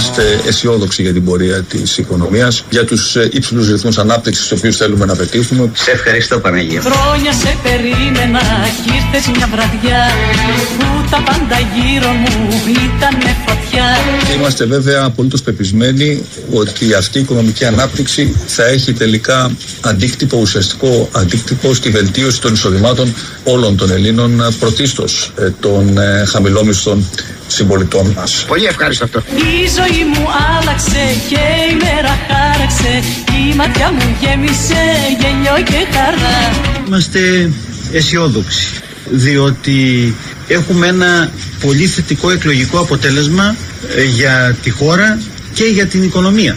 είμαστε αισιόδοξοι για την πορεία της οικονομίας, για τους ύψηλους ρυθμούς ανάπτυξης τους οποίους θέλουμε να πετύχουμε. Σε ευχαριστώ, Παναγία. Χρόνια σε περίμενα, κι ήρθες μια βραδιά που τα πάντα γύρω μου ήτανε φωτιά. Και είμαστε βέβαια απολύτως πεπισμένοι ότι αυτή η οικονομική ανάπτυξη θα έχει τελικά αντίκτυπο, ουσιαστικό αντίκτυπο στη βελτίωση των εισοδημάτων όλων των Ελλήνων, πρωτίστως των χαμηλόμισθων συμπολιτών μας. Πολύ ευχάριστο αυτό. Η ζωή μου άλλαξε και η μέρα χάραξε, η ματιά μου γέμισε γέλιο και χαρά. Είμαστε αισιόδοξοι, διότι έχουμε ένα πολύ θετικό εκλογικό αποτέλεσμα για τη χώρα και για την οικονομία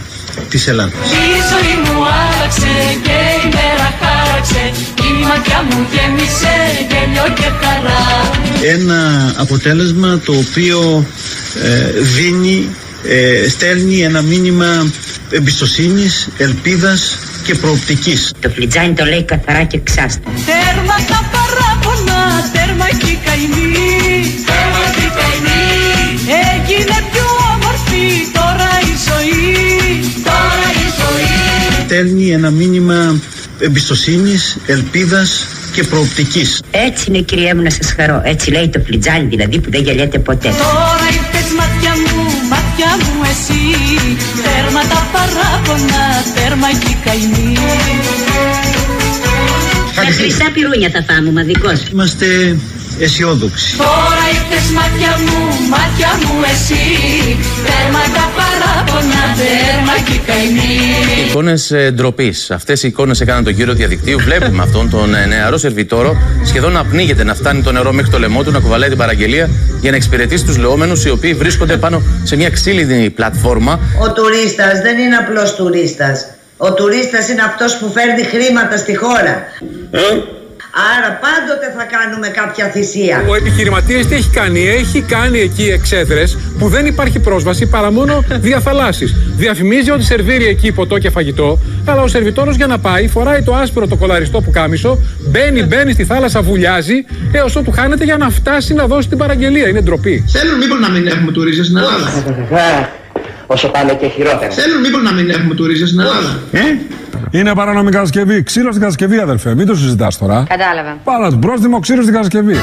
της Ελλάδας. Η ζωή μου άλλαξε και η μέρα χάραξε, η ματιά μου γέμισε γέλιο και χαρά. Ένα αποτέλεσμα το οποίο στέλνει ένα μήνυμα εμπιστοσύνης, ελπίδας και προοπτικής. Το Φλιτζάνι το λέει καθαρά και ξάστα. Τέρμα στα παράπονα, τέρμα στη καημή, τέρμα στη καημή. Έγινε πιο όμορφη τώρα η ζωή, τώρα η ζωή. Στέλνει ένα μήνυμα εμπιστοσύνης, ελπίδας και προοπτικής. Έτσι είναι, κυρία μου, να σας χαρώ. Έτσι λέει το Φλιτζάνι, δηλαδή, που δεν γελιέται ποτέ. Τώρα είπες μάτια μου, μάτια μου εσύ, τέρμα τα παράπονα, τέρμα η καημή. Τα χρυσά πυρούνια θα φάμε, μα δικός. Είμαστε αισιόδοξοι. Τώρα είπες μάτια μου, μάτια μου εσύ, τέρμα τα παράπονα, τέρμα η καημή. Εικόνες ντροπής. Αυτές οι εικόνες έκαναν τον γύρο διαδικτύου. Βλέπουμε αυτόν τον νεαρό σερβιτόρο σχεδόν να πνίγεται, να φτάνει το νερό μέχρι το λαιμό του, να κουβαλάει την παραγγελία για να εξυπηρετήσει τους λεόμενους, οι οποίοι βρίσκονται πάνω σε μια ξύλινη πλατφόρμα. Ο τουρίστας δεν είναι απλός τουρίστας. Ο τουρίστας είναι αυτός που φέρνει χρήματα στη χώρα. Άρα πάντοτε θα κάνουμε κάποια θυσία. Ο επιχειρηματίας τι έχει κάνει? Έχει κάνει εκεί εξέδρες που δεν υπάρχει πρόσβαση παρά μόνο δια θαλάσσης. Διαφημίζει ότι σερβίρει εκεί ποτό και φαγητό, αλλά ο σερβιτόρος για να πάει φοράει το άσπρο το κολαριστό πουκάμισο, μπαίνει στη θάλασσα, βουλιάζει έως ότου χάνεται για να φτάσει να δώσει την παραγγελία. Είναι ντροπή. Θέλουν μήπως να μην έχουμε τουρίστες στην Ελλάδα? Όσο πάνε και χειρότερα. Θέλουν μήπως να μην έχουμε τουρίστες στην Ελλάδα. Είναι παράνομη κατασκευή. Ξύλο στην κατασκευή, αδερφέ. Μην το συζητάς τώρα. Κατάλαβα. Πάρα πρόστιμο, ξύλο στην κατασκευή.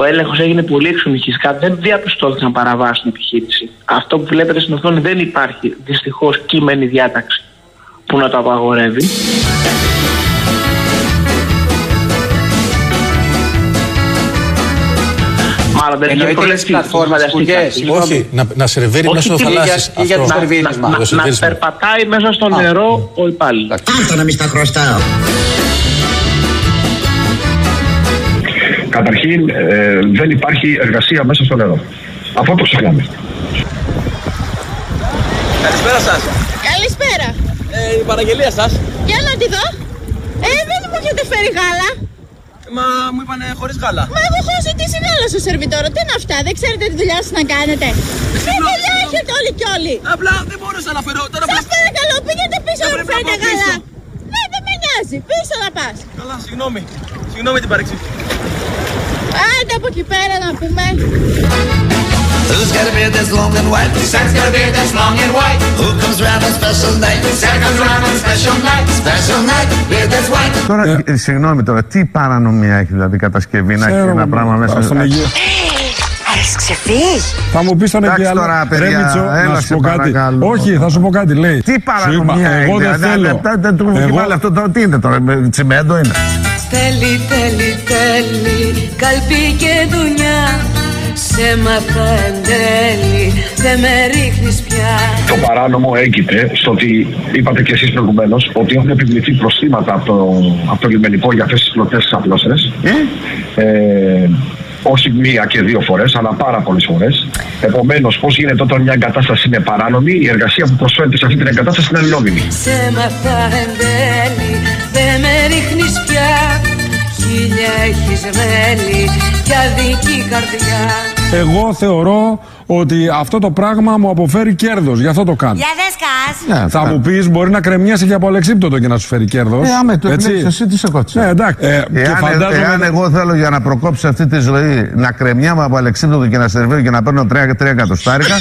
Ο έλεγχος έγινε πολύ εξονυχιστικά. Δεν διαπιστώθηκαν παραβάσεις στην επιχείρηση. Αυτό που βλέπετε στην οθόνη δεν υπάρχει δυστυχώς κείμενη διάταξη που να το απαγορεύει. Εννοείται τις πλατφόρμες, τις πουργές. Όχι, να σερβίρει μέσα στο θαλάσσις. Και για το σερβίρισμα. Να περπατάει μέσα στο νερό ο υπάλληλος. Άστο να μην στα χρωστάω. Καταρχήν δεν υπάρχει εργασία μέσα στο νερό. Αυτό το ξεχνάμε. Καλησπέρα σας. Καλησπέρα. Η παραγγελία σας. Για να τη δω. Δεν μου έχετε φέρει γάλα. Μα μου είπανε χωρίς γάλα. Μα εγώ έχω ζητήσει γάλα στο σερβιτόρο. Τι είναι αυτά, δεν ξέρετε τι δουλειά σας να κάνετε. Τι δουλειά έχετε όλοι κι όλοι. Απλά δεν μπορούσα να φέρω τώρα. Σας παρακαλώ, πήγαινε πίσω να μου φέρετε γάλα. Ναι, δεν με νοιάζει, πίσω να πας. Καλά, συγγνώμη. Συγγνώμη την παρεξήγηση. Άντε από εκεί πέρα να πούμε. Who's got a beard that's long and white? Sam's got a beard that's long and white. Who comes round on special night? Sam comes round on special night. Special night, beard that's white. Τώρα, συγγνώμη τώρα, τι παρανομία έχει δηλαδή κατασκευή να έχει ένα πράγμα μέσα στον Αιγείο? Άρης ξεφύγει. Θα μου πεις τον Αιγείο τώρα, Ρέμιτσο, να σου πω κάτι. Όχι, θα σου πω κάτι, λέει. Τι παρανομία έχει? Εγώ δεν θέλω. Αυτό τώρα τι είναι τώρα, τσιμέντο είναι? Τέλει, τέλει, τέλει, καλπή και δουλειά. Σε μάθα εν τέλει, δεν με ρίχνεις πια. Το παράνομο έγκυται στο ότι είπατε και εσείς προηγουμένως ότι έχουν επιβληθεί προστήματα από το λιμενικό για αυτές τις πλωτές απλώσες. Όχι μία και δύο φορές, αλλά πάρα πολλές φορές. Επομένως, πώς γίνεται όταν μια εγκατάσταση είναι παράνομη, η εργασία που προσφέρεται σε αυτή την εγκατάσταση είναι νόμιμη. Σε μάθα εν τέλει, δεν με ρίχνεις πια. Έχεις μέλη και αδική καρδιά. Εγώ θεωρώ ότι αυτό το πράγμα μου αποφέρει κέρδος, γι' αυτό το κάνω. Για δέσκας. Ναι, θα μου πεις, μπορεί να κρεμιάσαι και από αλεξίπτωτο και να σου φέρει κέρδος. Άμα το επιλέξεις εσύ, τι σε κότσε. Ναι, εντάξει. Εάν εγώ θέλω για να προκόψω αυτή τη ζωή να κρεμιάμαι από αλεξίπτωτο και να σερβίρω και να παίρνω 3 εκατοστάρικα.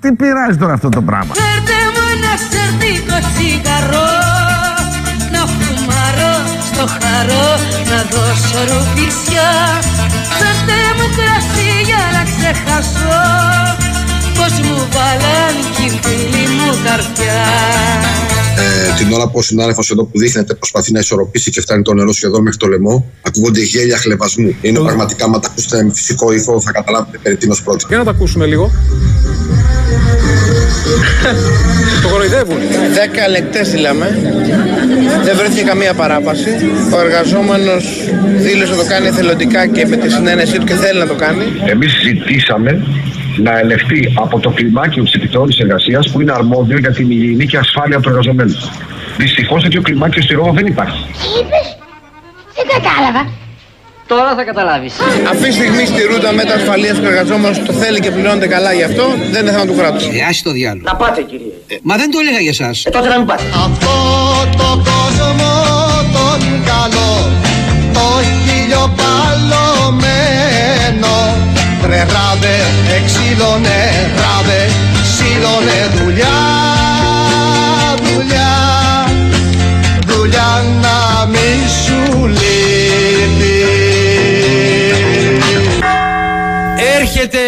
Τι πειράζει τώρα αυτό το πράγμα. Χαρώ να δώσω ρουφισιά. Φέρτε μου κρασί για να ξεχάσω πως μου βάλαν κι οι φίλοι μου καρδιά. Την ώρα που ο συνάδελφος εδώ που δείχνεται προσπαθεί να ισορροπήσει και φτάνει το νερό σχεδόν μέχρι το λαιμό, ακούγονται γέλια χλεβασμού. Είναι πραγματικά, μα τα ακούσετε με φυσικό ήχο, θα καταλάβετε περί τίνος πρόκειται. Για να τα ακούσουμε λίγο. Το κοροϊδεύουν. 10 ελεκτές λέμε. Δεν βρέθηκε καμία παράβαση. Ο εργαζόμενος δήλωσε να το κάνει εθελοντικά και με τη συνένεσή του και θέλει να το κάνει. Εμείς ζητήσαμε να ελεγχθεί από το κλιμάκιο της Επιτροπής Εργασίας που είναι αρμόδιο για την υγιεινή και ασφάλεια του εργαζομένου. Δυστυχώς τέτοιο κλιμάκιο στη Ρώμη δεν υπάρχει. Είπες, δεν κατάλαβα. Τώρα θα καταλάβεις. Αυτή τη στιγμή στηρούνται μέτρα ασφαλείας του εργαζόμενου, το θέλει και πληρώνεται καλά γι' αυτό, δεν είναι θέμα του κράτους. Άσε το διάλογο. Να πάτε, κύριε. Μα δεν το έλεγα για εσάς. Τότε να μην πάτε. Αυτό το κόσμο τον καλό, το χιλιοπαλωμένο. Ρε ράδε, εξήλωνε, ράδε, σύλλωνε δουλειά, δουλειά, δουλειά να μην σου λείπει. Έρχεται,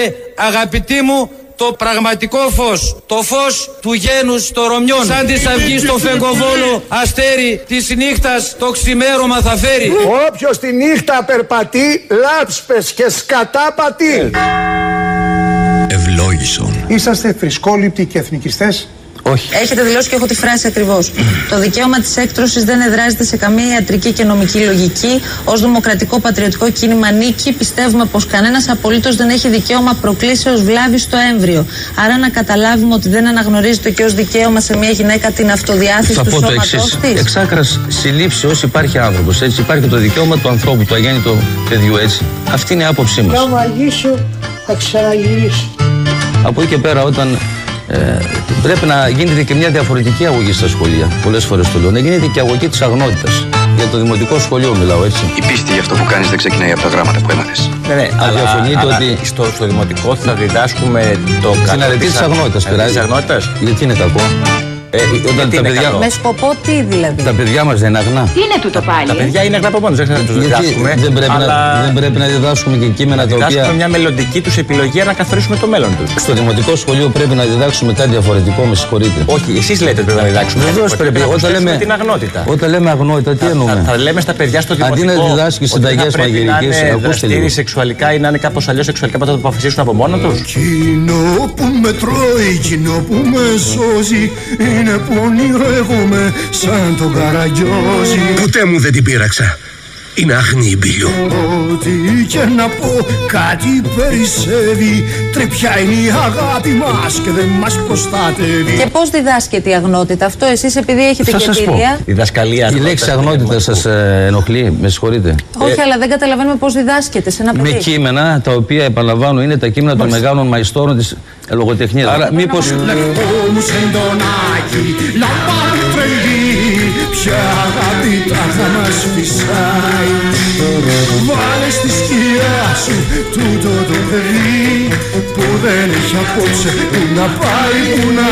αγαπητοί μου, το πραγματικό φως. Το φως του γένους των Ρωμιών. Σαν της αυγής στο φεγγοβόλο αστέρι της νύχτας το ξημέρωμα θα φέρει. Όποιος τη νύχτα περπατεί, λάψπες και σκατάπατη. Ευλόγησον. Είσαστε θρησκόληπτοι και εθνικιστές. Όχι. Έχετε δηλώσει και έχω τη φράση ακριβώς. Το δικαίωμα της έκτρωσης δεν εδράζεται σε καμία ιατρική και νομική λογική. Ως δημοκρατικό πατριωτικό κίνημα νίκη, πιστεύουμε πως κανένας απολύτως δεν έχει δικαίωμα προκλήσεως βλάβη στο έμβριο. Άρα να καταλάβουμε ότι δεν αναγνωρίζεται και ως δικαίωμα σε μια γυναίκα την αυτοδιάθεση του σώματός της. Εξ άκρας συλλήψεως υπάρχει άνθρωπος. Έτσι υπάρχει το δικαίωμα του ανθρώπου, του αγέννητου παιδιού. Έτσι. Αυτή είναι η άποψή μας. Θα ξαναγυρίσω. Από εκεί και πέρα, όταν. Πρέπει να γίνεται και μια διαφορετική αγωγή στα σχολεία. Πολλές φορές το λέω. Να γίνεται και αγωγή της αγνότητας. Για το δημοτικό σχολείο μιλάω, έτσι. Η πίστη για αυτό που κάνεις δεν ξεκινάει από τα γράμματα που έμαθες. Ναι, αλλά ότι στο δημοτικό θα διδάσκουμε το συναρετή της αγνότητας. Γιατί είναι κακό. Όταν τα παιδιά... Με σκοπό τι δηλαδή. Τα παιδιά μας δεν είναι αγνά. Τι είναι τούτο πάλι. Τα παιδιά είναι αγνά από μόνος, δεν να τους διδάσκουμε. Δεν πρέπει να διδάσκουμε και κείμενα τα οποία... Διδάσκουμε μια μελλοντική τους επιλογή για να καθορίσουμε το μέλλον τους. Στο δημοτικό σχολείο πρέπει να διδάξουμε κάτι διαφορετικό, με συγχωρείτε. Όχι, εσείς λέτε ότι πρέπει να διδάξουμε. Βεβαίως πρέπει να προσθέσουμε την αγνότητα. Όταν λέμε αγνότητα, τι εννοούμε. Θα λέμε στα παιδιά στο δημοτικό. Αντί να διδάσκει συνταγές μαγειρικές, ακούστε λίγο. Σεξουαλικά ή να είναι κάπως αλλιώς σεξουαλικά μετά το που αποφασίσουν από μόνο τους. Εκείνο που με τρώει, εκείνο που με σώζει. Είναι που ονειρεύομαι σαν τον Καραγκιόζη. Ποτέ μου δεν την πείραξα. Είναι άχνη η μπίλιο. Ό,τι και να πω κάτι περισσεύει. Τρυπιά είναι η αγάπη μας και δεν μας προστατεύει. Και πώς διδάσκεται η αγνότητα αυτό, εσείς επειδή έχετε και εμπειρία. Η διδασκαλία. Η λέξη αγνότητα σας ενοχλεί, με συγχωρείτε. Όχι, αλλά δεν καταλαβαίνουμε πώς διδάσκεται σε ένα παιδί. Με κείμενα τα οποία, επαναλαμβάνω, είναι τα κείμενα των μεγάλων μαϊστόρων της λογοτεχνίας. Άρα, μήπως. Ποια αγάπη θα μας φυσάει. Βάλε στη σκιά σου τούτο το παιδί που δεν έχει απόψε που να πάει, που να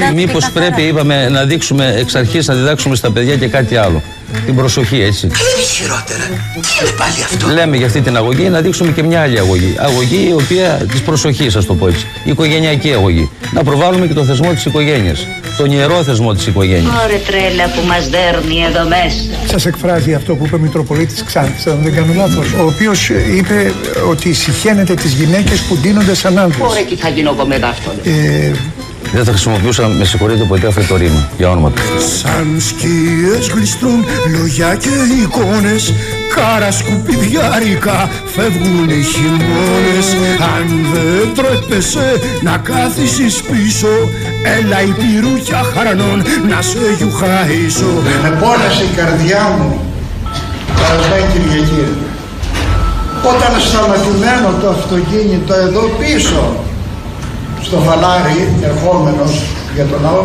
πάει. Μήπως πρέπει, είπαμε, να δείξουμε εξ αρχής, να διδάξουμε στα παιδιά και κάτι άλλο. Την προσοχή, έτσι. Δεν είναι χειρότερα. Τι είναι πάλι αυτό. Λέμε για αυτή την αγωγή να δείξουμε και μια άλλη αγωγή. Αγωγή η οποία της προσοχής, ας το πω έτσι. Οικογενειακή αγωγή. Να προβάλλουμε και το θεσμό της οικογένειας. Τον ιερό θεσμό της οικογένειας. Ωραία τρέλα που μας δέρνει εδώ μέσα. Σας εκφράζει αυτό που είπε ο Μητροπολίτης Ξάνθης, αν δεν κάνω λάθος. Ο οποίος είπε ότι συχαίνεται τις γυναίκες που ντύνονται σαν άνθρωποι. Ωραία, τι θα γίνω εγώ μετά αυτό. Δεν θα χρησιμοποιούσα, με συγχωρείτε, ποτέ αυτό το ρήμα, για όνομα του. Σαν σκιές γλιστρούν λόγια και εικόνες. Κάρα σκουπιδιάρικα φεύγουν οι χειμώνες. Αν δεν τρέπεσαι να κάθισεις πίσω, έλα η πυρούχια χαρανών να σε γιουχαίσω. Με πόνασε η καρδιά μου, παρασπάει Κυριακή. όταν σταματημένο το αυτοκίνητο εδώ πίσω στο φανάρι ερχόμενος για τον ναό,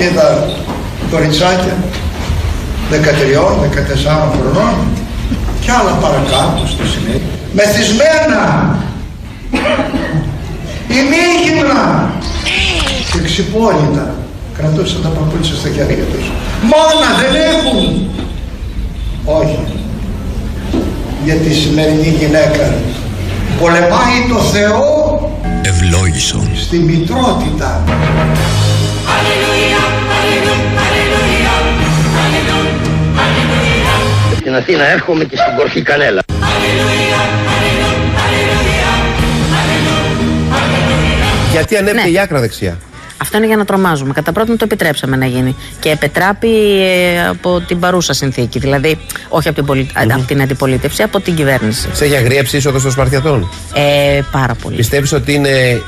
είδα κοριτσάκια 13-14 χρονών και άλλα παρακάτω στη συνέχεια, μεθυσμένα, ημίγυμνα και ξυπόλυτα, κρατούσαν τα παπούτσια στα χέρια τους. Μόνα δεν έχουν. Όχι. Γιατί η σημερινή γυναίκα πολεμάει το Θεό ευλόγησον στη μητρότητα. Αλληλούια, αλληλούια, αλληλούια. Στην Αθήνα έρχομαι και στην Κορφή Κανέλα. Αλληλούια, αλληλούια, αλληλούια. Γιατί ανέβηκε η άκρα δεξιά. Αυτό είναι για να τρομάζουμε. Κατά πρώτον το επιτρέψαμε να γίνει. Και επετράπει από την παρούσα συνθήκη. Δηλαδή, όχι από την, από την αντιπολίτευση, από την κυβέρνηση. Σε έχει αγριέψει η είσοδος των Σπαρτιατών. Πάρα πολύ. Πιστεύεις ότι είναι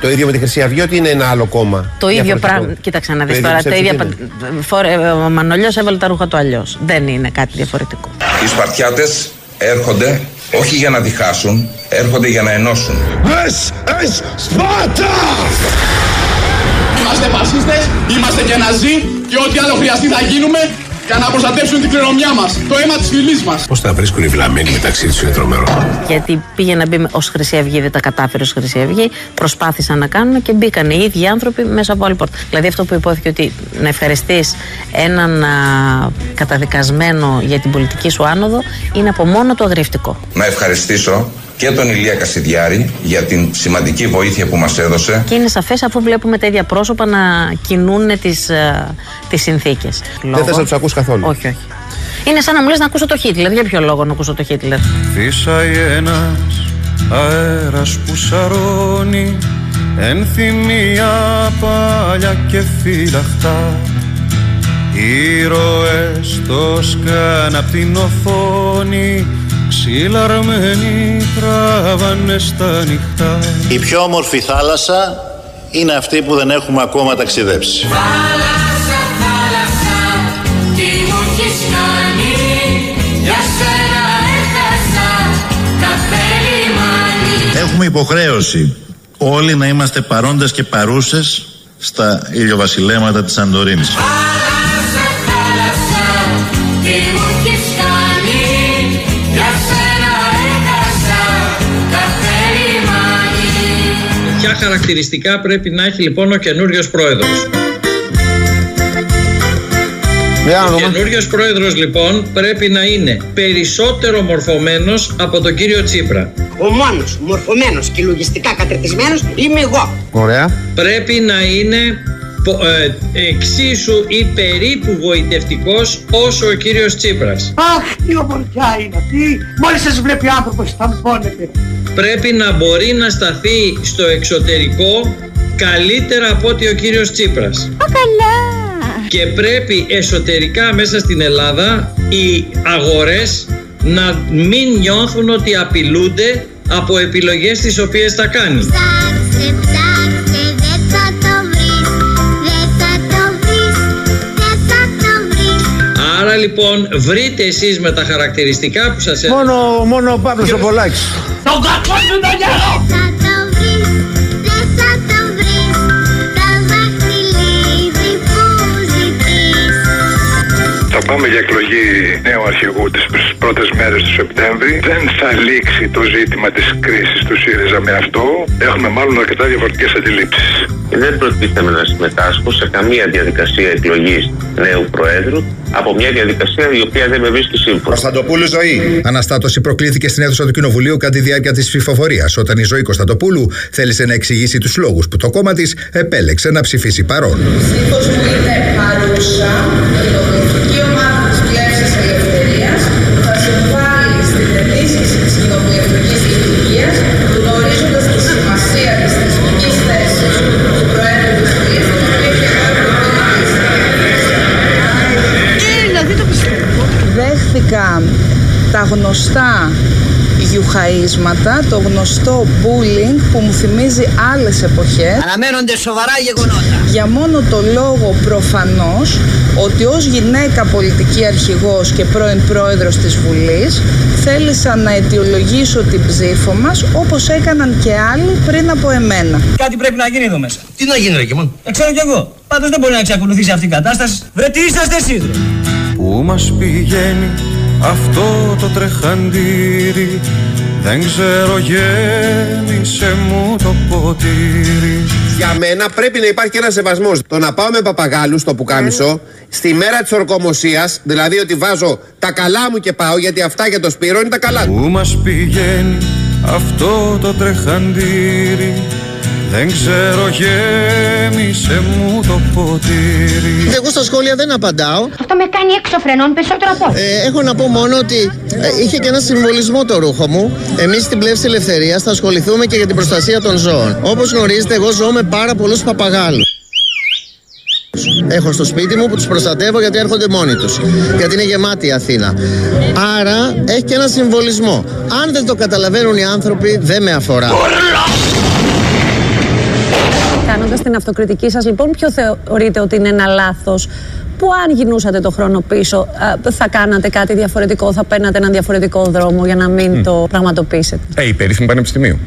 το ίδιο με τη Χρυσή Αυγή, ότι είναι ένα άλλο κόμμα? Το ίδιο πράγμα. Κοίταξε να δεις τώρα. Ο Μανολιός έβαλε τα ρούχα του αλλιώς. Δεν είναι κάτι διαφορετικό. Οι Σπαρτιάτες έρχονται όχι για να διχάσουν, έρχονται για να ενώσουν. Σπάρτα! Είμαστε φασίστες, είμαστε και ναζί και ό,τι άλλο χρειαστεί θα γίνουμε για να προστατεύσουν την κληρονομιά μας, το αίμα της φυλής μας. Πώς θα βρίσκουν οι βλαμμένοι μεταξύ τους είναι τρομερό. Γιατί πήγε να μπει ως Χρυσή Αυγή, δεν τα κατάφερε ως Χρυσή Αυγή, προσπάθησαν να κάνουν και μπήκαν οι ίδιοι άνθρωποι μέσα από άλλη πόρτα. Δηλαδή αυτό που υπόθηκε ότι να ευχαριστείς έναν καταδικασμένο για την πολιτική σου άνοδο είναι από μόνο το αγριευτικό. Να ευχαριστήσω και τον Ηλία Κασιδιάρη για την σημαντική βοήθεια που μας έδωσε. Και είναι σαφές αφού βλέπουμε τα ίδια πρόσωπα να κινούν τις συνθήκες. Δεν θες να τους ακούς καθόλου. Όχι, όχι. Είναι σαν να μου λες να ακούσω το Χίτλερ. Για ποιο λόγο να ακούσω το Χίτλερ? Φύσαει ένας αέρας που σαρώνει ενθυμία παλιά και φυλαχτά. Ήρωες το σκάν απ' την οθόνη. Ξυλαρμένοι τράβανε στα νυχτά. Η πιο όμορφη θάλασσα είναι αυτή που δεν έχουμε ακόμα ταξιδέψει. Θάλασσα, θάλασσα, τι μου έχεις κάνει, για σένα έχασα κάθε λιμάνι. Έχουμε υποχρέωση όλοι να είμαστε παρόντες και παρούσες στα ηλιοβασιλέματα της Σαντορίνης. Θάλασσα, θάλασσα, τι μου έχεις κάνει, για σένα έκασα κάθε λιμάνι. Ποια χαρακτηριστικά πρέπει να έχει λοιπόν ο καινούριος πρόεδρος? Ο καινούριος πρόεδρος λοιπόν πρέπει να είναι περισσότερο μορφωμένος από τον κύριο Τσίπρα. Ο μόνος μορφωμένος και λογιστικά κατερτισμένος είμαι εγώ. Ωραία. Πρέπει να είναι εξίσου ή περίπου γοητευτικός όσο ο κύριος Τσίπρας. Αχ, τι ομορφιά είναι αυτή! Μόλις σας βλέπει άνθρωπος σταμπώνεται. Πρέπει να μπορεί να σταθεί στο εξωτερικό καλύτερα από ότι ο κύριος Τσίπρας. Α, καλά! Και πρέπει εσωτερικά μέσα στην Ελλάδα οι αγορές να μην νιώθουν ότι απειλούνται από επιλογές τις οποίες θα κάνει. Ψάξε, ψάξε, δεν θα το βρεις, δεν θα το βρεις, δεν θα το βρεις. Άρα λοιπόν βρείτε εσείς με τα χαρακτηριστικά που σας έλεγα. Μόνο ο Παύλος ο Πολάκης. Τον κακό του το γερό! Πάμε για εκλογή νέου αρχηγού τις πρώτες μέρες του Σεπτέμβρη. Δεν θα λήξει το ζήτημα της κρίσης του ΣΥΡΙΖΑ με αυτό. Έχουμε μάλλον αρκετά διαφορετικές αντιλήψεις. Δεν προτίθεμαι να συμμετάσχω σε καμία διαδικασία εκλογής νέου Προέδρου από μια διαδικασία η οποία δεν με βρίσκει σύμφωνο. Κωνσταντοπούλου Ζωή. Αναστάτωση προκλήθηκε στην αίθουσα του Κοινοβουλίου κατά τη διάρκεια της ψηφοφορίας, όταν η Ζωή Κωνσταντοπούλου θέλησε να εξηγήσει τους λόγους που το κόμμα της επέλεξε να ψηφίσει παρόν. Τα γνωστά βιουχαΐσματα, το γνωστό bullying που μου θυμίζει άλλες εποχές. Αναμένονται σοβαρά γεγονότα. Για μόνο το λόγο προφανώς ότι ως γυναίκα πολιτική αρχηγός και πρώην πρόεδρος της Βουλής θέλησα να αιτιολογήσω την ψήφο μας όπως έκαναν και άλλοι πριν από εμένα. Κάτι πρέπει να γίνει εδώ μέσα. Τι να γίνει ρε και μόνο. Ξέρω κι εγώ. Πάντως δεν μπορεί να εξακολουθήσει αυτή η κατάσταση. Βρε τι είσαστε εσείς ρε. Πού μας πηγαίνει αυτό το τρεχαντήρι, δεν ξέρω γέμισε μου το ποτήρι. Για μένα πρέπει να υπάρχει και ένας σεβασμός. Το να πάω με παπαγάλους στο πουκάμισο, στη μέρα της ορκομοσίας, δηλαδή ότι βάζω τα καλά μου και πάω, γιατί αυτά για το Σπύρο είναι τα καλά του. Πού μας πηγαίνει αυτό το τρεχαντήρι, δεν ξέρω γέμισε μου το ποτήρι. Εγώ στα σχόλια δεν απαντάω. Αυτό με κάνει έξω φρενών περισσότερο από έχω να πω μόνο ότι είχε και ένα συμβολισμό το ρούχο μου. Εμείς στην Πλεύση Ελευθερίας θα ασχοληθούμε και για την προστασία των ζώων. Όπως γνωρίζετε εγώ ζω με πάρα πολλούς παπαγάλους. Έχω στο σπίτι μου που τους προστατεύω γιατί έρχονται μόνοι τους. Γιατί είναι γεμάτη η Αθήνα. Άρα έχει και ένα συμβολισμό. Αν δεν το καταλαβαίνουν οι άνθρωποι δεν με αφορά. Κάνοντας την αυτοκριτική σας, λοιπόν, ποιο θεωρείτε ότι είναι ένα λάθος που αν γινούσατε το χρόνο πίσω θα κάνατε κάτι διαφορετικό, θα παίρνατε έναν διαφορετικό δρόμο για να μην το πραγματοποιήσετε? Η περίφημη πανεπιστημίου.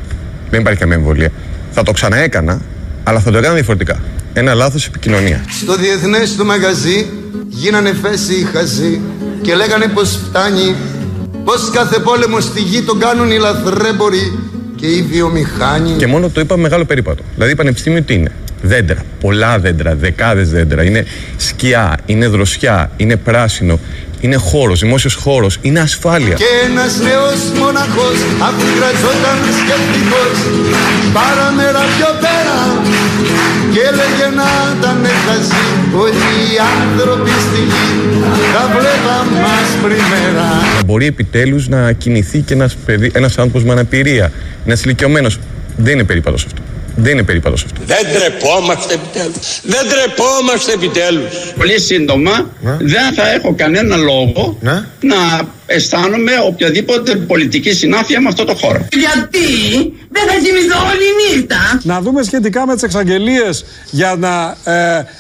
Δεν υπάρχει καμία εμβολία. Θα το ξαναέκανα, αλλά θα το έκανα διαφορετικά. Ένα λάθος επικοινωνία. Στο διεθνές του μαγαζί γίνανε φέση οι χαζοί και λέγανε πως φτάνει, πως κάθε πόλεμο στη γη τον κάνουν οι λαθρέμποροι και οι βιομηχάνοι. Και μόνο το είπα μεγάλο περίπατο. Δηλαδή, πανεπιστήμιο τι είναι? Δέντρα. Πολλά δέντρα, δεκάδες δέντρα. Είναι σκιά, είναι δροσιά, είναι πράσινο, είναι χώρος, δημόσιος χώρος, είναι ασφάλεια. Και ένας νέος μοναχός, αφού κρατζόταν σκεπτικός, παραμέρα πιο πέρα, και έλεγε να τα νεχαζεί, ότι οι άνθρωποι στη γη τα βλέπαμε άσπρη μέρα. Μπορεί επιτέλους να κινηθεί και ένας άνθρωπος με αναπηρία, ένας ηλικιωμένος. Δεν είναι περίπατος αυτό. Δεν είναι περίπατος αυτό. Δεν τρεπόμαστε επιτέλους. Δεν τρεπόμαστε επιτέλους. Πολύ σύντομα δεν θα έχω κανένα λόγο να αισθάνομαι οποιαδήποτε πολιτική συνάφεια με αυτό το χώρο. Γιατί δεν θα κοιμηθώ όλη νύχτα. Να δούμε σχετικά με τις εξαγγελίες για να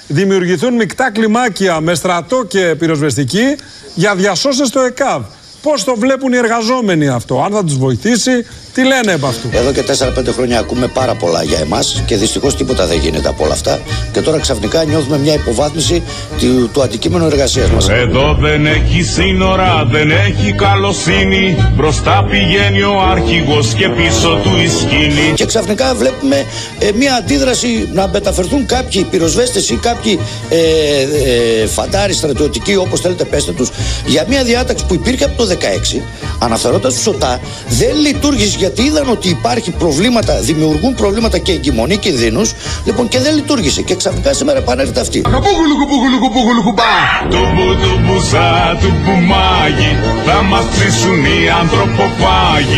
δημιουργηθούν μεικτά κλιμάκια με στρατό και πυροσβεστική για διασώσεις στο ΕΚΑΒ. Πώς το βλέπουν οι εργαζόμενοι αυτό, αν θα τους βοηθήσει, τι λένε από αυτού? Εδώ και 4-5 χρόνια ακούμε πάρα πολλά για εμάς και δυστυχώς τίποτα δεν γίνεται από όλα αυτά. Και τώρα ξαφνικά νιώθουμε μια υποβάθμιση του αντικείμενου εργασίας μας. Εδώ δεν έχει σύνορα, δεν έχει καλοσύνη. Μπροστά πηγαίνει ο αρχηγός και πίσω του η σκηνή. Και ξαφνικά βλέπουμε μια αντίδραση να μεταφερθούν κάποιοι πυροσβέστες ή κάποιοι φαντάροι στρατιωτικοί, όπως θέλετε πέστε τους, για μια διάταξη που υπήρχε από το 16, αναφερόντας στους ΟΤΑ, δεν λειτουργήσε γιατί είδαν ότι υπάρχει προβλήματα, δημιουργούν προβλήματα και εγκυμονή κινδύνους, λοιπόν, και δεν λειτουργήσε. Και ξαφνικά σήμερα επανέρχεται αυτή.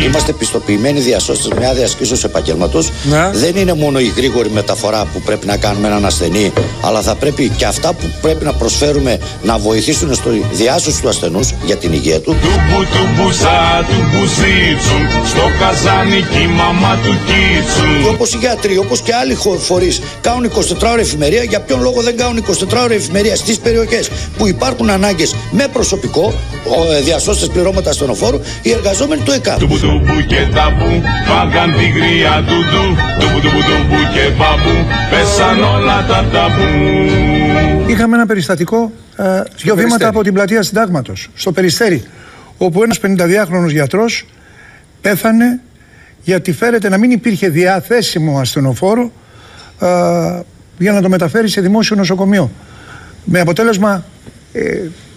Είμαστε πιστοποιημένοι διασώστες με άδεια ασκήσεως επαγγέλματος. Δεν είναι μόνο η γρήγορη μεταφορά που πρέπει να κάνουμε έναν ασθενή, αλλά θα πρέπει και αυτά που πρέπει να προσφέρουμε να βοηθήσουν στο διάσωση του ασθενούς για την υγεία του. Όπως οι γιατροί, όπως και άλλοι φορείς κάνουν 24 ώρες εφημερία, για ποιον λόγο δεν κάνουν 24 ώρες εφημερία στις περιοχές που υπάρχουν ανάγκες με προσωπικό, διασώστες, πληρώματα ασθενοφόρου, οι εργαζόμενοι του ΕΚΑΒ. Είχαμε ένα περιστατικό δύο βήματα από την πλατεία Συντάγματος, στο Περιστέρι, όπου ένας 52χρονος γιατρός πέθανε γιατί φέρεται να μην υπήρχε διαθέσιμο ασθενοφόρο για να το μεταφέρει σε δημόσιο νοσοκομείο. Με αποτέλεσμα